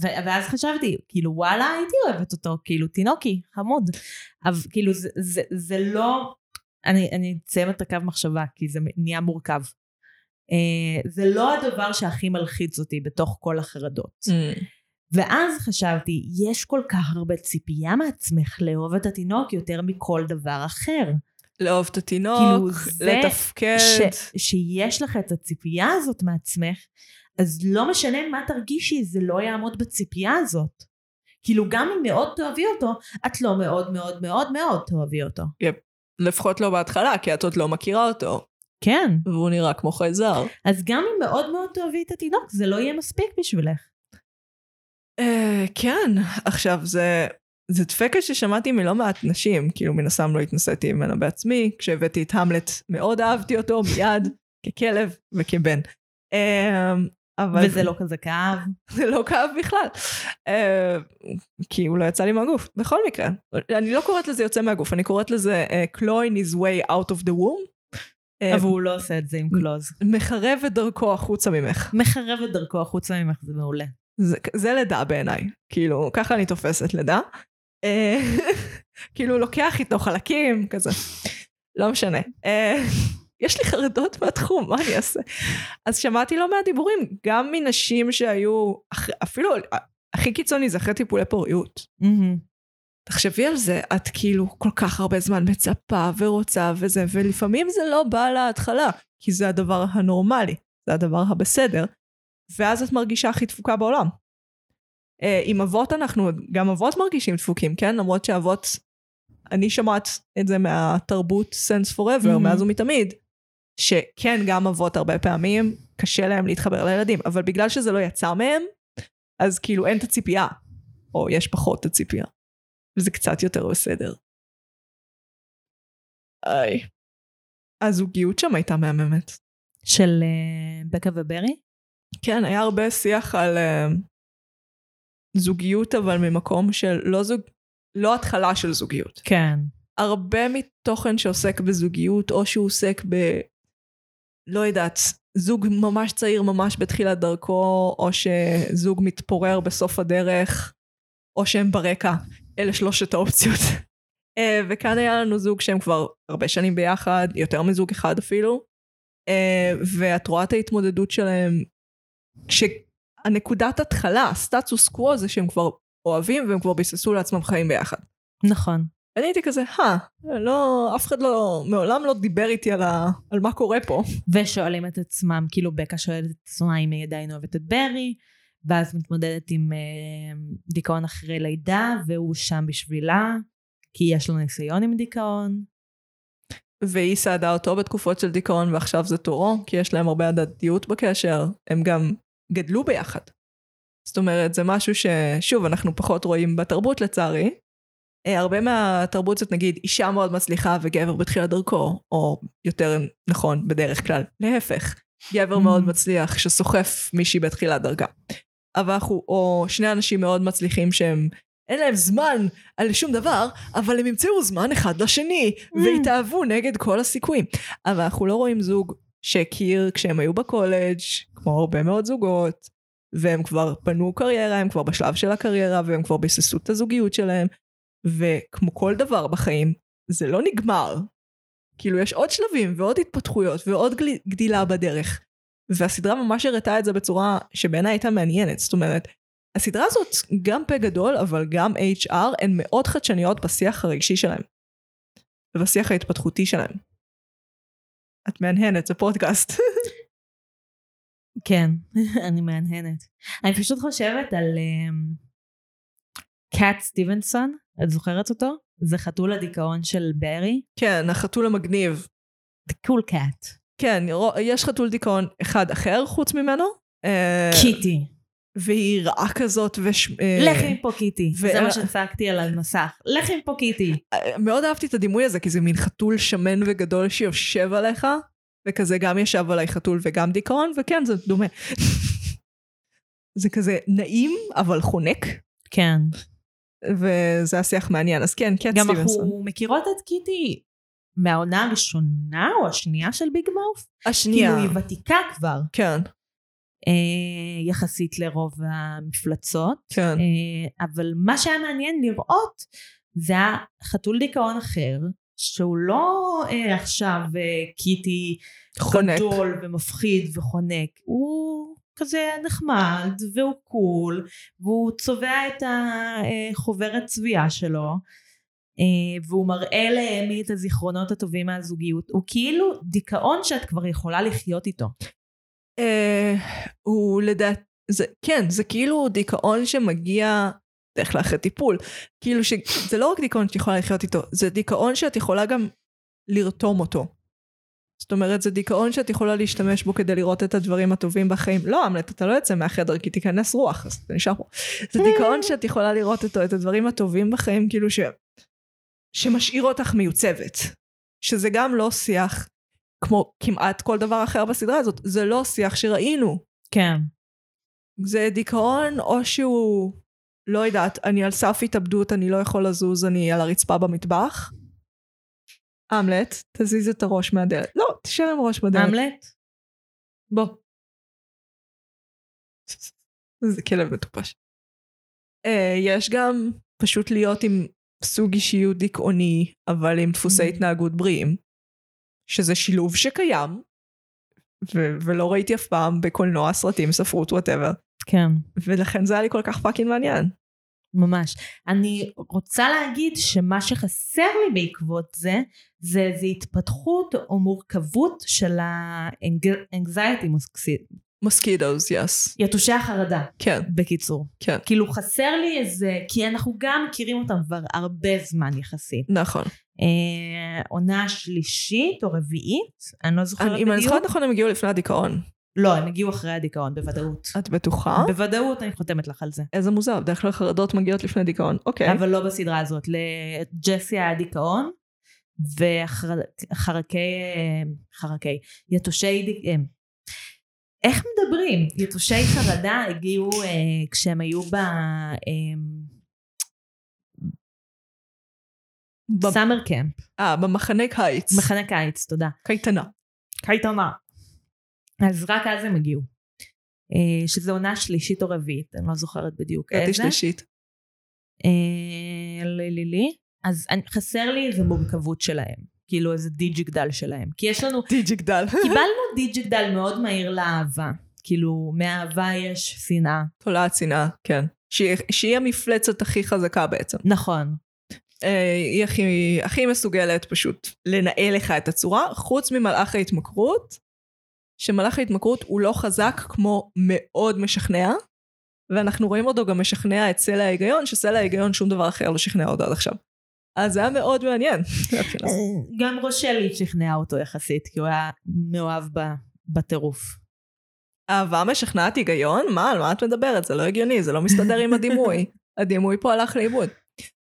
ואז חשבתי, כאילו וואלה הייתי אוהבת אותו, כאילו תינוקי, חמוד. אבל כאילו זה לא, אני אציין את הקו מחשבה, כי זה נהיה מורכב. זה לא הדבר שהכי מלחיץ אותי בתוך כל החרדות. ואז חשבתי, יש כל כך הרבה ציפייה מעצמך לאהוב את התינוק יותר מכל דבר אחר. לאהוב את התינוק, לתפקד. שיש לך את הציפייה הזאת מעצמך, אז לא משנה מה תרגישי, זה לא יעמוד בציפייה הזאת. כאילו גם אם מאוד תאהבי אותו, את לא מאוד מאוד מאוד מאוד תאהבי אותו. לפחות לא בהתחלה, כי את עוד לא מכירה אותו. כן. והוא נראה כמו חייזר. אז גם אם מאוד מאוד תאהבי את התינוק, זה לא יהיה מספיק בשבילך. Uh, כן, עכשיו זה, זה דפקה ששמעתי מלא מעט נשים, כאילו מן הסתם לא התנסיתי ממנה בעצמי, כשהבאתי את המלט מאוד אהבתי אותו מיד, ככלב וכבן. Uh, אבל... וזה לא כזה כאב. זה לא כאב בכלל, uh, כי הוא לא יצא לי מהגוף, בכל מקרה. אני לא קוראת לזה יוצא מהגוף, אני קוראת לזה uh, clawing his way out of the womb, אבל הוא לא עושה את זה עם קלוז. מחרב את דרכו החוצה ממך. מחרב את דרכו החוצה ממך, זה מעולה. זה, זה לידה בעיניי, כאילו, ככה אני תופסת לידה, כאילו לוקח איתו חלקים, כזה, לא משנה, יש לי חרדות מהתחום, מה אני אעשה? אז שמעתי לא מהדיבורים, גם מנשים שהיו, אפילו, הכי קיצוני זה אחרי טיפולי פוריות, תחשבי על זה, את כאילו כל כך הרבה זמן מצפה ורוצה וזה, ולפעמים זה לא בא להתחלה, כי זה הדבר הנורמלי, זה הדבר הבסדר, ואז את מרגישה הכי דפוקה בעולם. עם אבות אנחנו, גם אבות מרגישים דפוקים, כן? למרות שאבות, אני שמעת את זה מהתרבות Sense Forever, מאז ומתמיד, שכן גם אבות הרבה פעמים, קשה להם להתחבר לילדים, אבל בגלל שזה לא יצא מהם, אז כאילו אין את הציפייה, או יש פחות את הציפייה. וזה קצת יותר בסדר. איי. הזוגיות שם הייתה מהממת. של בקה וברי? כן, היה הרבה שיח על uh, זוגיות, אבל ממקום של לא, זוג, לא התחלה של זוגיות. כן. הרבה מתוכן שעוסק בזוגיות, או שהוא עוסק ב... לא יודעת, זוג ממש צעיר ממש בתחילת דרכו, או שזוג מתפורר בסוף הדרך, או שהם ברקע. אלה שלושת האופציות. uh, וכאן היה לנו זוג שהם כבר הרבה שנים ביחד, יותר מזוג אחד אפילו, uh, ואת רואה את ההתמודדות שלהם, שהנקודת התחלה, הסטטוס קוו זה שהם כבר אוהבים והם כבר ביססו לעצמם חיים ביחד. נכון. אני הייתי כזה, אה, לא, אף אחד לא, מעולם לא דיבר איתי על, ה, על מה קורה פה. ושואלים את עצמם, כאילו בקה שואלת את עצמה אם היא עדיין אוהבת את ברי, ואז מתמודדת עם uh, דיכאון אחרי לידה, והוא שם בשבילה, כי יש לו ניסיון עם דיכאון. והיא סעדה אותו בתקופות של דיכאון, ועכשיו זה תורו, כי יש להם הרבה הדדיות בקשר, הם גם גדלו ביחד. זאת אומרת, זה משהו ששוב, אנחנו פחות רואים בתרבות לצערי, הרבה מהתרבות זאת נגיד, אישה מאוד מצליחה וגבר בתחילת דרכו, או יותר נכון, בדרך כלל, להפך, גבר מאוד מצליח שסוחף מישהי בתחילת דרכה. אבל אנחנו, או שני אנשים מאוד מצליחים שהם, אין להם זמן על שום דבר, אבל הם ימצאו זמן אחד לשני, והתאהבו נגד כל הסיכויים. אבל אנחנו לא רואים זוג שהכיר כשהם היו בקולג', כמו הרבה מאוד זוגות, והם כבר פנו קריירה, הם כבר בשלב של הקריירה, והם כבר ביססו את הזוגיות שלהם, וכמו כל דבר בחיים, זה לא נגמר. כאילו יש עוד שלבים, ועוד התפתחויות, ועוד גדילה בדרך. והסדרה ממש הראתה את זה בצורה שבעיניי הייתה מעניינת, זאת אומרת, הסדרה הזאת גם פה גדול, אבל גם אייץ' אר, הן מאוד חדשניות בשיח הרגשי שלהם. ובשיח ההתפתחותי שלהם. את מענהנת, זה פודקאסט. כן, אני מענהנת. אני פשוט חושבת על קאט um, סטיבנסון, את זוכרת אותו? זה חתול הדיכאון של ברי. כן, החתול המגניב. The cool cat. כן, יש חתול דיכאון אחד אחר חוץ ממנו. קיטי. והיא רעה כזאת, וש... לך עם פה קיטי, ו... זה מה שצעקתי על המסך, לך עם פה קיטי. מאוד אהבתי את הדימוי הזה, כי זה מין חתול שמן וגדול שיושב עליך, וכזה גם ישב עליי חתול וגם דיכאון, וכן, זה דומה. זה כזה נעים, אבל חונק. כן. וזה השיח מעניין, אז כן, קט סטיבנסון. גם אנחנו מכירות את קיטי מהעונה הראשונה או השנייה של ביג מאוף? השנייה. כאילו היא ותיקה כבר. כן. אה, יחסית לרוב המפלצות. כן. אה, אבל מה שהיה מעניין לראות, זה היה חתול דיכאון אחר, שהוא לא אה, עכשיו אה, קיטי חונק. גדול ומפחיד וחונק. הוא כזה נחמד והוא קול, והוא צובע את החוברת צביעה שלו, והוא מראה להם את הזיכרונות הטובים מהזוגיות. הוא כאילו דיכאון שאת כבר יכולה לחיות איתו. הוא לדעת, כן, זה כאילו דיכאון שמגיע דרך לאחרי טיפול. כאילו שזה לא רק דיכאון שאת יכולה לחיות איתו, זה דיכאון שאת יכולה גם לרתום אותו. זאת אומרת, זה דיכאון שאת יכולה להשתמש בו כדי לראות את הדברים הטובים בחיים. לא, אמלט, אתה לא יוצא מהחדר, כי תיכנס רוח, אז אתה נשאר פה. זה דיכאון שאת יכולה לראות אותו, את הדברים הטובים בחיים, כאילו ש... שמשאיר אותך מיוצבת. שזה גם לא שיח, כמו כמעט כל דבר אחר בסדרה הזאת, זה לא שיח שראינו. כן. זה דיכאון, או שהוא, לא יודעת, אני על סף התאבדות, אני לא יכול לזוז, אני על הרצפה במטבח. אמלט, תזיז את הראש מהדלת. לא, תשאר עם ראש מהדלת. אמלט? בוא. זה כלב מטופש. יש גם פשוט להיות עם סוג אישיות דיכאוני, אבל עם דפוסי התנהגות בריאים, שזה שילוב שקיים, ולא ראיתי אף פעם בקולנוע, סרטים, ספרות, whatever. כן. ולכן זה היה לי כל כך פאקינג מעניין. ממש. אני רוצה להגיד שמה שחסר לי בעקבות זה, זה, זה התפתחות או מורכבות של ה-anxiety mosquitoes, yes. יתושי החרדה. כן. בקיצור. כן. כאילו חסר לי איזה, כי אנחנו גם מכירים אותם כבר הרבה זמן יחסית. נכון. אה, עונה שלישית או רביעית, אני לא זוכרת בדיוק. אם אני זוכרת נכון, הם הגיעו לפני הדיכאון. לא, הם הגיעו אחרי הדיכאון, בוודאות. את בטוחה? בוודאות, אני חותמת לך על זה. איזה מוזר, בדרך כלל חרדות מגיעות לפני הדיכאון, אוקיי. אבל לא בסדרה הזאת, לג'סי היה הדיכאון, וחרקי, חרקי, יתושי, איך מדברים? יתושי חרדה הגיעו כשהם היו ב... סאמר קמפ. אה, במחנה קיץ. מחנה קיץ, תודה. קייטנה. קייטנה. אז רק אז הם הגיעו, שזו עונה שלישית או רביעית, אני לא זוכרת בדיוק איזה. הייתי שלישית. לילילי, אז חסר לי איזה מורכבות שלהם, כאילו איזה דיג'יגדל שלהם, כי יש לנו... דיג'יגדל. קיבלנו דיג'יגדל מאוד מהיר לאהבה, כאילו מהאהבה יש שנאה. תולעת שנאה, כן. שהיא המפלצת הכי חזקה בעצם. נכון. היא הכי מסוגלת פשוט לנהל לך את הצורה, חוץ ממלאך ההתמכרות, שמלאך ההתמכרות הוא לא חזק כמו מאוד משכנע, ואנחנו רואים אותו גם משכנע את סלע ההיגיון, שסלע ההיגיון שום דבר אחר לא שכנע אותו עד עכשיו. אז זה היה מאוד מעניין. גם רושלי שכנעה אותו יחסית, כי הוא היה מאוהב בטירוף. אהבה משכנעת היגיון? מה? על מה את מדברת? זה לא הגיוני, זה לא מסתדר עם הדימוי. הדימוי פה הלך לאיבוד.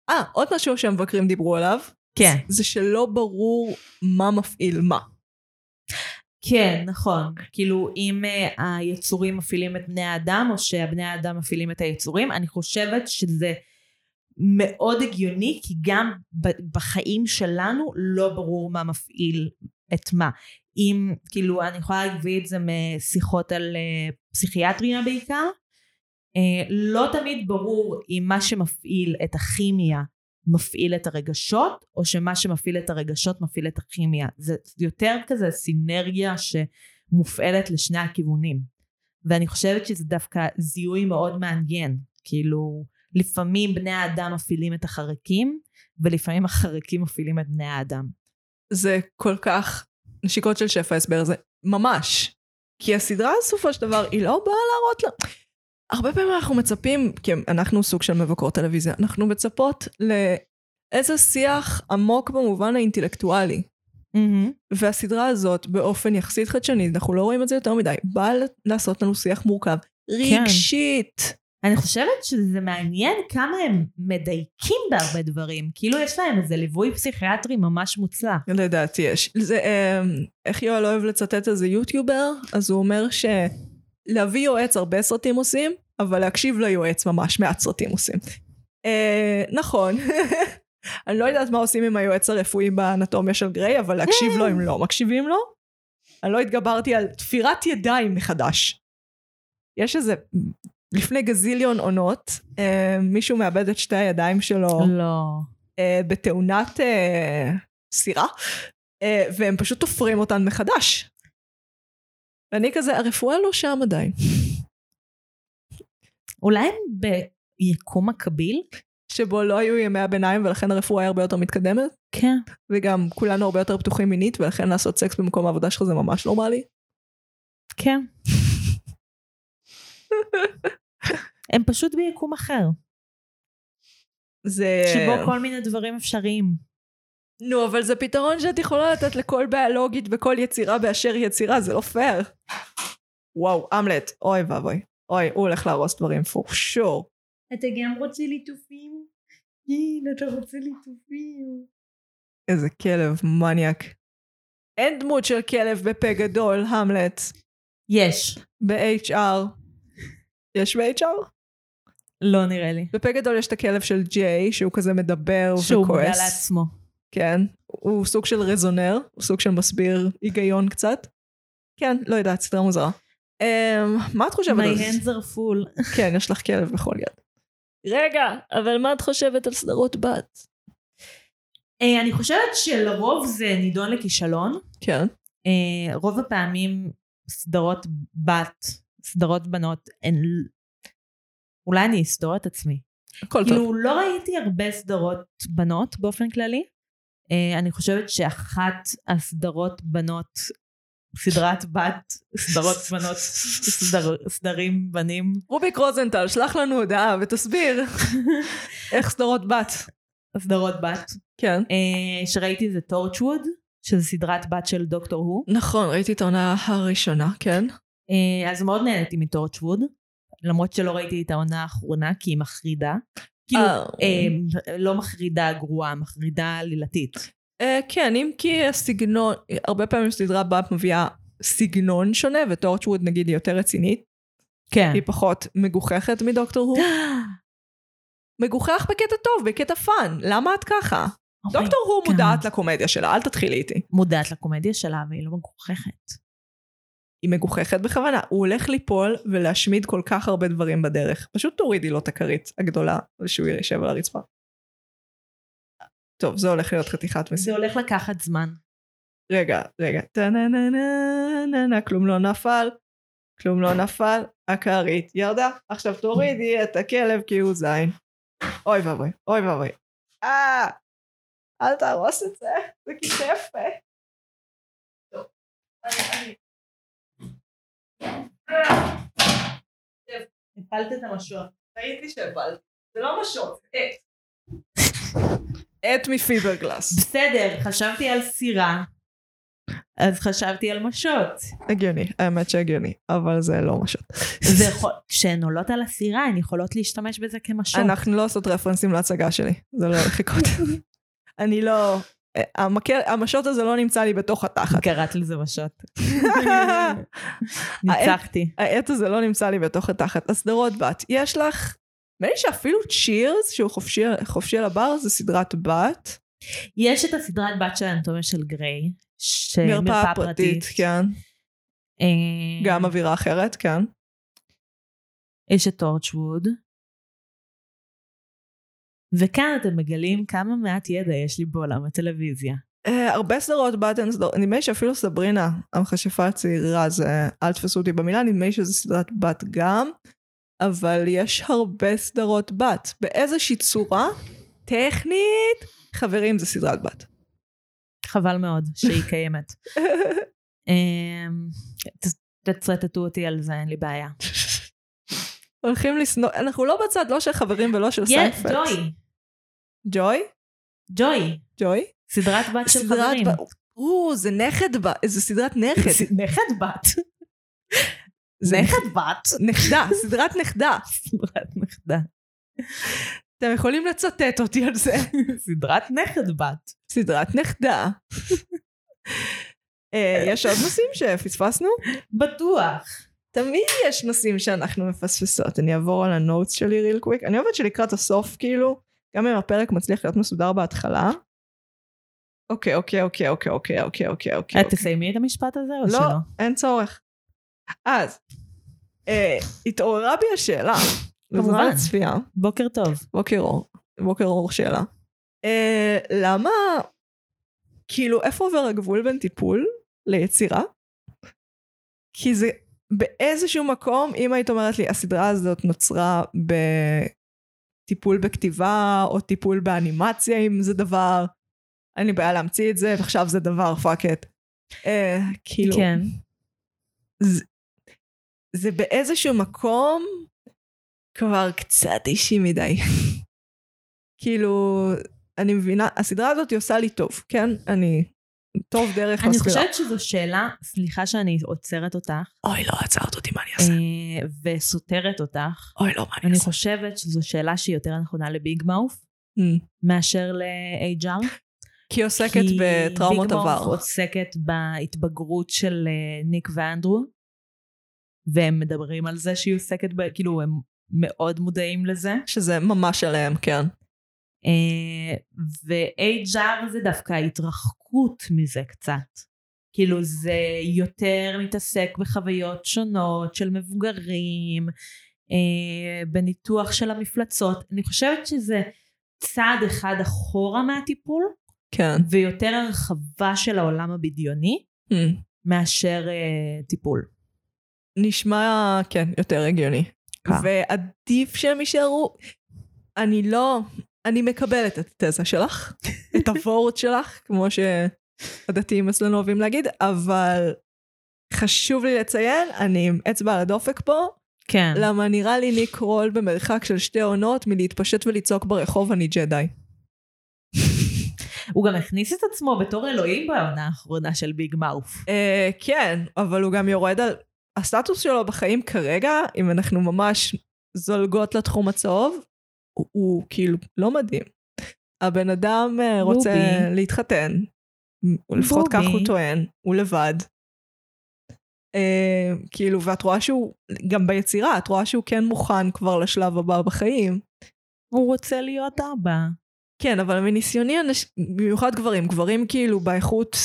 אה, עוד משהו שהמבקרים דיברו עליו, כן. זה שלא ברור מה מפעיל מה. כן, נכון. כאילו, אם היצורים מפעילים את בני האדם, או שהבני האדם מפעילים את היצורים, אני חושבת שזה מאוד הגיוני, כי גם בחיים שלנו לא ברור מה מפעיל את מה. אם, כאילו, אני יכולה להגביא את זה משיחות על פסיכיאטריה בעיקר, לא תמיד ברור אם מה שמפעיל את הכימיה, מפעיל את הרגשות, או שמה שמפעיל את הרגשות מפעיל את הכימיה. זה יותר כזה סינרגיה שמופעלת לשני הכיוונים. ואני חושבת שזה דווקא זיהוי מאוד מעניין. כאילו, לפעמים בני האדם מפעילים את החרקים, ולפעמים החרקים מפעילים את בני האדם. זה כל כך נשיקות של שפע הסבר, זה ממש. כי הסדרה הסופו של דבר, היא לא באה להראות לה... הרבה פעמים אנחנו מצפים, כי אנחנו סוג של מבקרות טלוויזיה, אנחנו מצפות לאיזה שיח עמוק במובן האינטלקטואלי. Mm-hmm. והסדרה הזאת, באופן יחסית חדשני, אנחנו לא רואים את זה יותר מדי, באה לעשות לנו שיח מורכב. כן. רגשית. אני חושבת שזה מעניין כמה הם מדייקים בהרבה דברים. כאילו יש להם איזה ליווי פסיכיאטרי ממש מוצלח. לדעתי יש. זה, איך יואל אוהב לצטט איזה יוטיובר, אז הוא אומר ש... להביא יועץ הרבה סרטים עושים, אבל להקשיב ליועץ ממש מעט סרטים עושים. נכון. אני לא יודעת מה עושים עם היועץ הרפואי באנטומיה של גריי, אבל להקשיב לו אם לא מקשיבים לו. אני לא התגברתי על תפירת ידיים מחדש. יש איזה, לפני גזיליון עונות, מישהו מאבד את שתי הידיים שלו. לא. בתאונת סירה, והם פשוט תופרים אותן מחדש. ואני כזה, הרפואה לא שם עדיין. אולי הם ביקום מקביל? שבו לא היו ימי הביניים, ולכן הרפואה היא הרבה יותר מתקדמת. כן. וגם כולנו הרבה יותר פתוחים מינית, ולכן לעשות סקס במקום העבודה שלך זה ממש נורמלי. כן. הם פשוט ביקום אחר. זה... שבו כל מיני דברים אפשריים. נו, אבל זה פתרון שאת יכולה לתת לכל ביולוגית וכל יצירה באשר יצירה, זה לא פייר. וואו, אמלט, אוי ואבוי. אוי, הוא הולך להרוס דברים, for sure. אתה גם רוצה ליטופים? אין, אתה רוצה ליטופים. איזה כלב, מניאק. אין דמות של כלב בפה גדול, המלט. יש. ב-אייץ' אר. יש ב-אייץ' אר? לא נראה לי. בפה גדול יש את הכלב של ג'יי, שהוא כזה מדבר וכועס. שהוא מודע לעצמו. כן, הוא סוג של רזונר, הוא סוג של מסביר היגיון קצת. כן, לא יודעת, סתרה מוזרה. מה את חושבת על... My hands are full. כן, יש לך כלב בכל יד. רגע, אבל מה את חושבת על סדרות בת? אני חושבת שלרוב זה נידון לכישלון. כן. רוב הפעמים סדרות בת, סדרות בנות, אולי אני אסתור את עצמי. הכל טוב. כאילו, לא ראיתי הרבה סדרות בנות באופן כללי. אני חושבת שאחת הסדרות בנות, סדרת בת, סדרות בנות, סדרים בנים. רוביק רוזנטל, שלח לנו הודעה ותסביר איך סדרות בת. סדרות בת. כן. שראיתי זה טורצ'ווד, שזה סדרת בת של דוקטור הו. נכון, ראיתי את העונה הראשונה, כן. אז מאוד נהניתי מטורצ'ווד, למרות שלא ראיתי את העונה האחרונה, כי היא מחרידה. כאילו, לא מחרידה גרועה, מחרידה לילתית. כן, אם כי הסגנון, הרבה פעמים סדרה בת מביאה סגנון שונה, וטורצ'ווד נגיד היא יותר רצינית. כן. היא פחות מגוחכת מדוקטור הו. מגוחך בקטע טוב, בקטע פאן. למה את ככה? דוקטור הו מודעת לקומדיה שלה, אל תתחילי איתי. מודעת לקומדיה שלה, והיא לא מגוחכת. היא מגוחכת בכוונה, הוא הולך ליפול ולהשמיד כל כך הרבה דברים בדרך. פשוט תורידי לו את הכרית הגדולה, שהוא יישב על הרצפה. טוב, זה הולך להיות חתיכת מסיבה. זה הולך לקחת זמן. רגע, רגע. כלום לא נפל, כלום לא נפל, הכרית ירדה. עכשיו תורידי את הכלב כי הוא זין. אוי ואבוי, אוי ואבוי. אה, אל תהרוס את זה, זה כיספה. טוב, אני, אני. הפלת את המשון. ראיתי שהפלת. זה לא משון, זה עת. עת מפיברגלס. בסדר, חשבתי על סירה, אז חשבתי על משות. הגיוני, האמת שהגיוני, אבל זה לא משות. כשהן עולות על הסירה, הן יכולות להשתמש בזה כמשון. אנחנו לא עושות רפרנסים להצגה שלי, זה לא הרחיקות. אני לא... המשות הזה לא נמצא לי בתוך התחת. קראת לזה משות. ניצחתי. העת הזה לא נמצא לי בתוך התחת. הסדרות בת, יש לך, מי שאפילו צ'ירס, שהוא חופשי על הבר, זה סדרת בת. יש את הסדרת בת של האנטומיה של גריי, שמרפאה פרטית, כן. גם אווירה אחרת, כן. יש את טורצ'ווד. וכאן אתם מגלים כמה מעט ידע יש לי בעולם הטלוויזיה. הרבה סדרות בת, נדמה לי שאפילו סברינה, המכשפה הצעירה, זה אל תפסו אותי במילה, נדמה לי שזה סדרת בת גם, אבל יש הרבה סדרות בת. באיזושהי צורה, טכנית, חברים, זה סדרת בת. חבל מאוד שהיא קיימת. תצטטו אותי על זה, אין לי בעיה. הולכים לסנוע, אנחנו לא בצד, לא של חברים ולא של סיינפלד. ג'וי. ג'וי? ג'וי. ג'וי? סדרת בת של חברים. או, זה נכד בת, זה סדרת נכד. נכד בת. נכד בת. נכדה, סדרת נכדה. סדרת נכדה. אתם יכולים לצטט אותי על זה. סדרת נכד בת. סדרת נכדה. יש עוד נושאים שפספסנו? בטוח. תמיד יש נושאים שאנחנו מפספסות. אני אעבור על הנוטס שלי ריל קוויק. אני עובדת שלקראת הסוף, כאילו, גם אם הפרק מצליח להיות מסודר בהתחלה. אוקיי, אוקיי, אוקיי, אוקיי, אוקיי, אוקיי, אוקיי, אוקיי. את תסיימי את המשפט הזה או שלא? לא, אין צורך. אז, התעוררה בי השאלה. בזמן הצפייה. בוקר טוב. בוקר אור. בוקר אור שאלה. למה, כאילו, איפה עובר הגבול בין טיפול ליצירה? כי זה באיזשהו מקום, אם היית אומרת לי, הסדרה הזאת נוצרה בטיפול בכתיבה, או טיפול באנימציה, אם זה דבר, אין לי בעיה להמציא את זה, ועכשיו זה דבר, fuck it. אה, כאילו, כן. זה, זה באיזשהו מקום, כבר קצת אישי מדי. כאילו, אני מבינה, הסדרה הזאת היא עושה לי טוב, כן? אני... טוב דרך הסדרה. אני חושבת שזו שאלה, סליחה שאני עוצרת אותך. אוי לא, עצרת אותי, מה אני אעשה? וסותרת אותך. אוי לא, מה אני אעשה? אני חושבת שזו שאלה שהיא יותר נכונה לביג מאוף, מאשר ל-אייץ' אר. כי היא עוסקת בטראומות עבר. כי ביג מאוף עוסקת בהתבגרות של ניק ואנדרו, והם מדברים על זה שהיא עוסקת, כאילו הם מאוד מודעים לזה. שזה ממש עליהם, כן. ו-אייץ' אר זה דווקא התרחקות מזה קצת, כאילו זה יותר מתעסק בחוויות שונות של מבוגרים, בניתוח של המפלצות. אני חושבת שזה צעד אחד אחורה מהטיפול, כן, ויותר הרחבה של העולם הבדיוני מאשר טיפול. נשמע כן יותר הגיוני, ועדיף שהם יישארו. אני לא אני מקבלת את התזה שלך, את הוורד שלך, כמו שהדתיים אצלנו אוהבים להגיד, אבל חשוב לי לציין, אני עם אצבע על הדופק פה, כן. למה נראה לי ניק רול במרחק של שתי עונות, מלהתפשט ולצעוק ברחוב, אני ג'די. הוא גם הכניס את עצמו בתור אלוהים בעונה האחרונה של ביג מאוף. אה, כן, אבל הוא גם יורד על הסטטוס שלו בחיים כרגע, אם אנחנו ממש זולגות לתחום הצהוב, הוא כאילו לא מדהים. הבן אדם רוצה להתחתן, לפחות כך הוא טוען, הוא לבד. כאילו, ואת רואה שהוא, גם ביצירה, את רואה שהוא כן מוכן כבר לשלב הבא בחיים. הוא רוצה להיות אבא. כן, אבל מניסיוני, במיוחד גברים, גברים כאילו באיכות,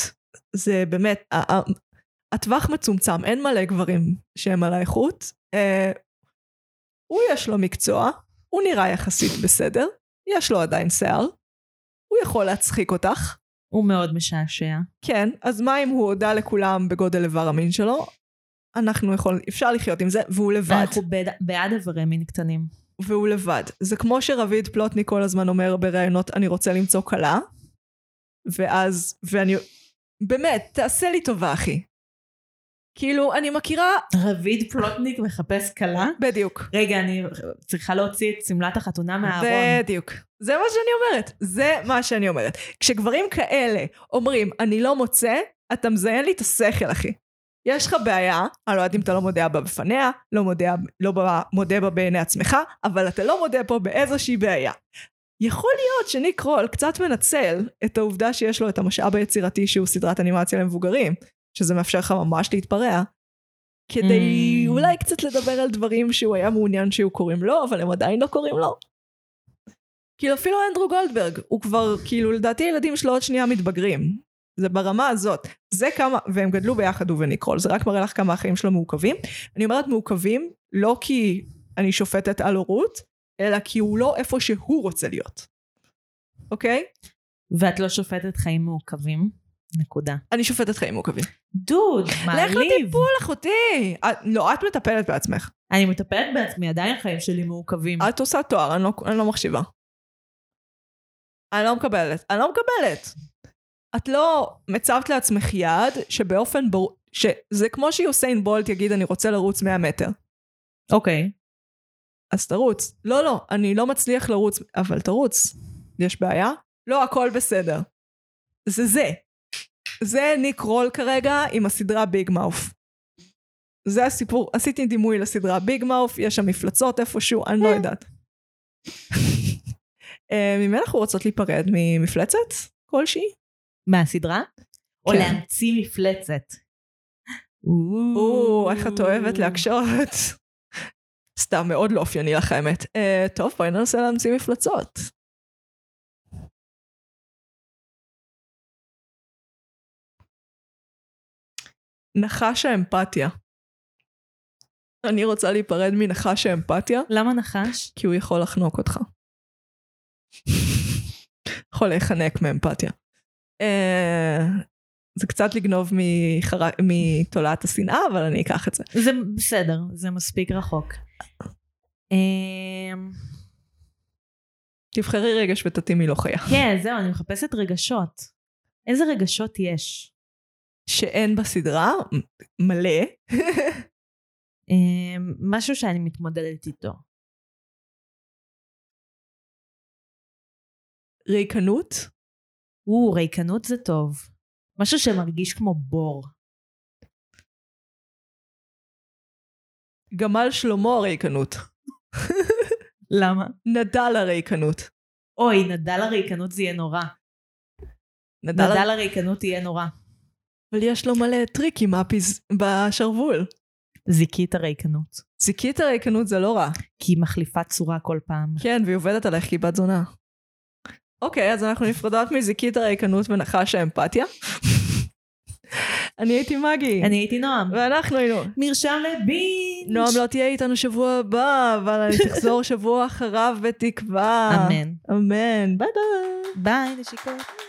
זה באמת, הטווח מצומצם, אין מלא גברים שהם על האיכות. הוא יש לו מקצוע, הוא נראה יחסית בסדר, יש לו עדיין שיער, הוא יכול להצחיק אותך. הוא מאוד משעשע. כן, אז מה אם הוא הודע לכולם בגודל איבר המין שלו? אנחנו יכולים, אפשר לחיות עם זה, והוא לבד. אנחנו בעד איברי מין קטנים. והוא לבד. זה כמו שרביד פלוטני כל הזמן אומר בראיונות, אני רוצה למצוא קלה, ואז, ואני, באמת, תעשה לי טובה אחי. כאילו, אני מכירה... רביד פלוטניק מחפש קלה? בדיוק. רגע, אני צריכה להוציא את סמלת החתונה מהארון. בדיוק. זה מה שאני אומרת. זה מה שאני אומרת. כשגברים כאלה אומרים, אני לא מוצא, אתה מזיין לי את השכל, אחי. יש לך בעיה, אני לא יודעת אם אתה לא מודה בה בפניה, לא מודה, לא מודה בה בעיני עצמך, אבל אתה לא מודה פה באיזושהי בעיה. יכול להיות שניק רול קצת מנצל את העובדה שיש לו את המשאב היצירתי שהוא סדרת אנימציה למבוגרים, שזה מאפשר לך ממש להתפרע, כדי אולי קצת לדבר על דברים שהוא היה מעוניין שהוא קוראים לו, אבל הם עדיין לא קוראים לו. כאילו אפילו אנדרו גולדברג, הוא כבר, כאילו לדעתי ילדים שלו עוד שנייה מתבגרים. זה ברמה הזאת. זה כמה, והם גדלו ביחד הוא וניק רול, זה רק מראה לך כמה החיים שלו מעוכבים. אני אומרת מעוכבים, לא כי אני שופטת על הורות, אלא כי הוא לא איפה שהוא רוצה להיות. אוקיי? ואת לא שופטת חיים מעוכבים? נקודה. אני שופטת חיים מורכבים. דוד, מעליב. לך לטיפול, אחותי. לא, את מטפלת בעצמך. אני מטפלת בעצמי, עדיין חיים שלי מורכבים. את עושה תואר, אני לא, אני לא מחשיבה. אני לא מקבלת. אני לא מקבלת. את לא מצבת לעצמך יד, שבאופן ברור, שזה כמו שיוסיין בולט יגיד, אני רוצה לרוץ מאה מטר. אוקיי. אז תרוץ. לא, לא, אני לא מצליח לרוץ, אבל תרוץ. יש בעיה? לא, הכל בסדר. זה זה. זה ניק רול כרגע עם הסדרה ביג מאוף. זה הסיפור, עשיתי דימוי לסדרה ביג מאוף, יש שם מפלצות איפשהו, אני לא יודעת. ממי אנחנו רוצות להיפרד? ממפלצת? כלשהי? מהסדרה? או להמציא מפלצת. או, איך את אוהבת להקשות. סתם, מאוד לא אופייני לך האמת. טוב, בואי ננסה להמציא מפלצות. נחש האמפתיה. אני רוצה להיפרד מנחש האמפתיה. למה נחש? כי הוא יכול לחנוק אותך. יכול להיחנק מאמפתיה. זה קצת לגנוב מתולעת השנאה, אבל אני אקח את זה. זה בסדר, זה מספיק רחוק. תבחרי רגש ותתימי לא חיה. כן, זהו, אני מחפשת רגשות. איזה רגשות יש? שאין בסדרה, מלא. משהו שאני מתמודדת איתו. ריקנות? או, ריקנות זה טוב. משהו שמרגיש כמו בור. גמל שלמה הריקנות. למה? נדל הריקנות. אוי, נדל הריקנות זה יהיה נורא. נדל, נדל הריקנות יהיה נורא. אבל יש לו מלא טריקים בשרוול. זיקית הריקנות. זיקית הריקנות זה לא רע. כי היא מחליפה צורה כל פעם. כן, והיא עובדת עליך כי בת זונה. אוקיי, אז אנחנו נפרדות מזיקית הריקנות ונחש האמפתיה. אני הייתי מגי. אני הייתי נועם. ואנחנו היינו. מרשם לבינג'. נועם לא תהיה איתנו שבוע הבא, אבל אני תחזור שבוע אחריו בתקווה. אמן. אמן. ביי ביי. ביי, נשיקות.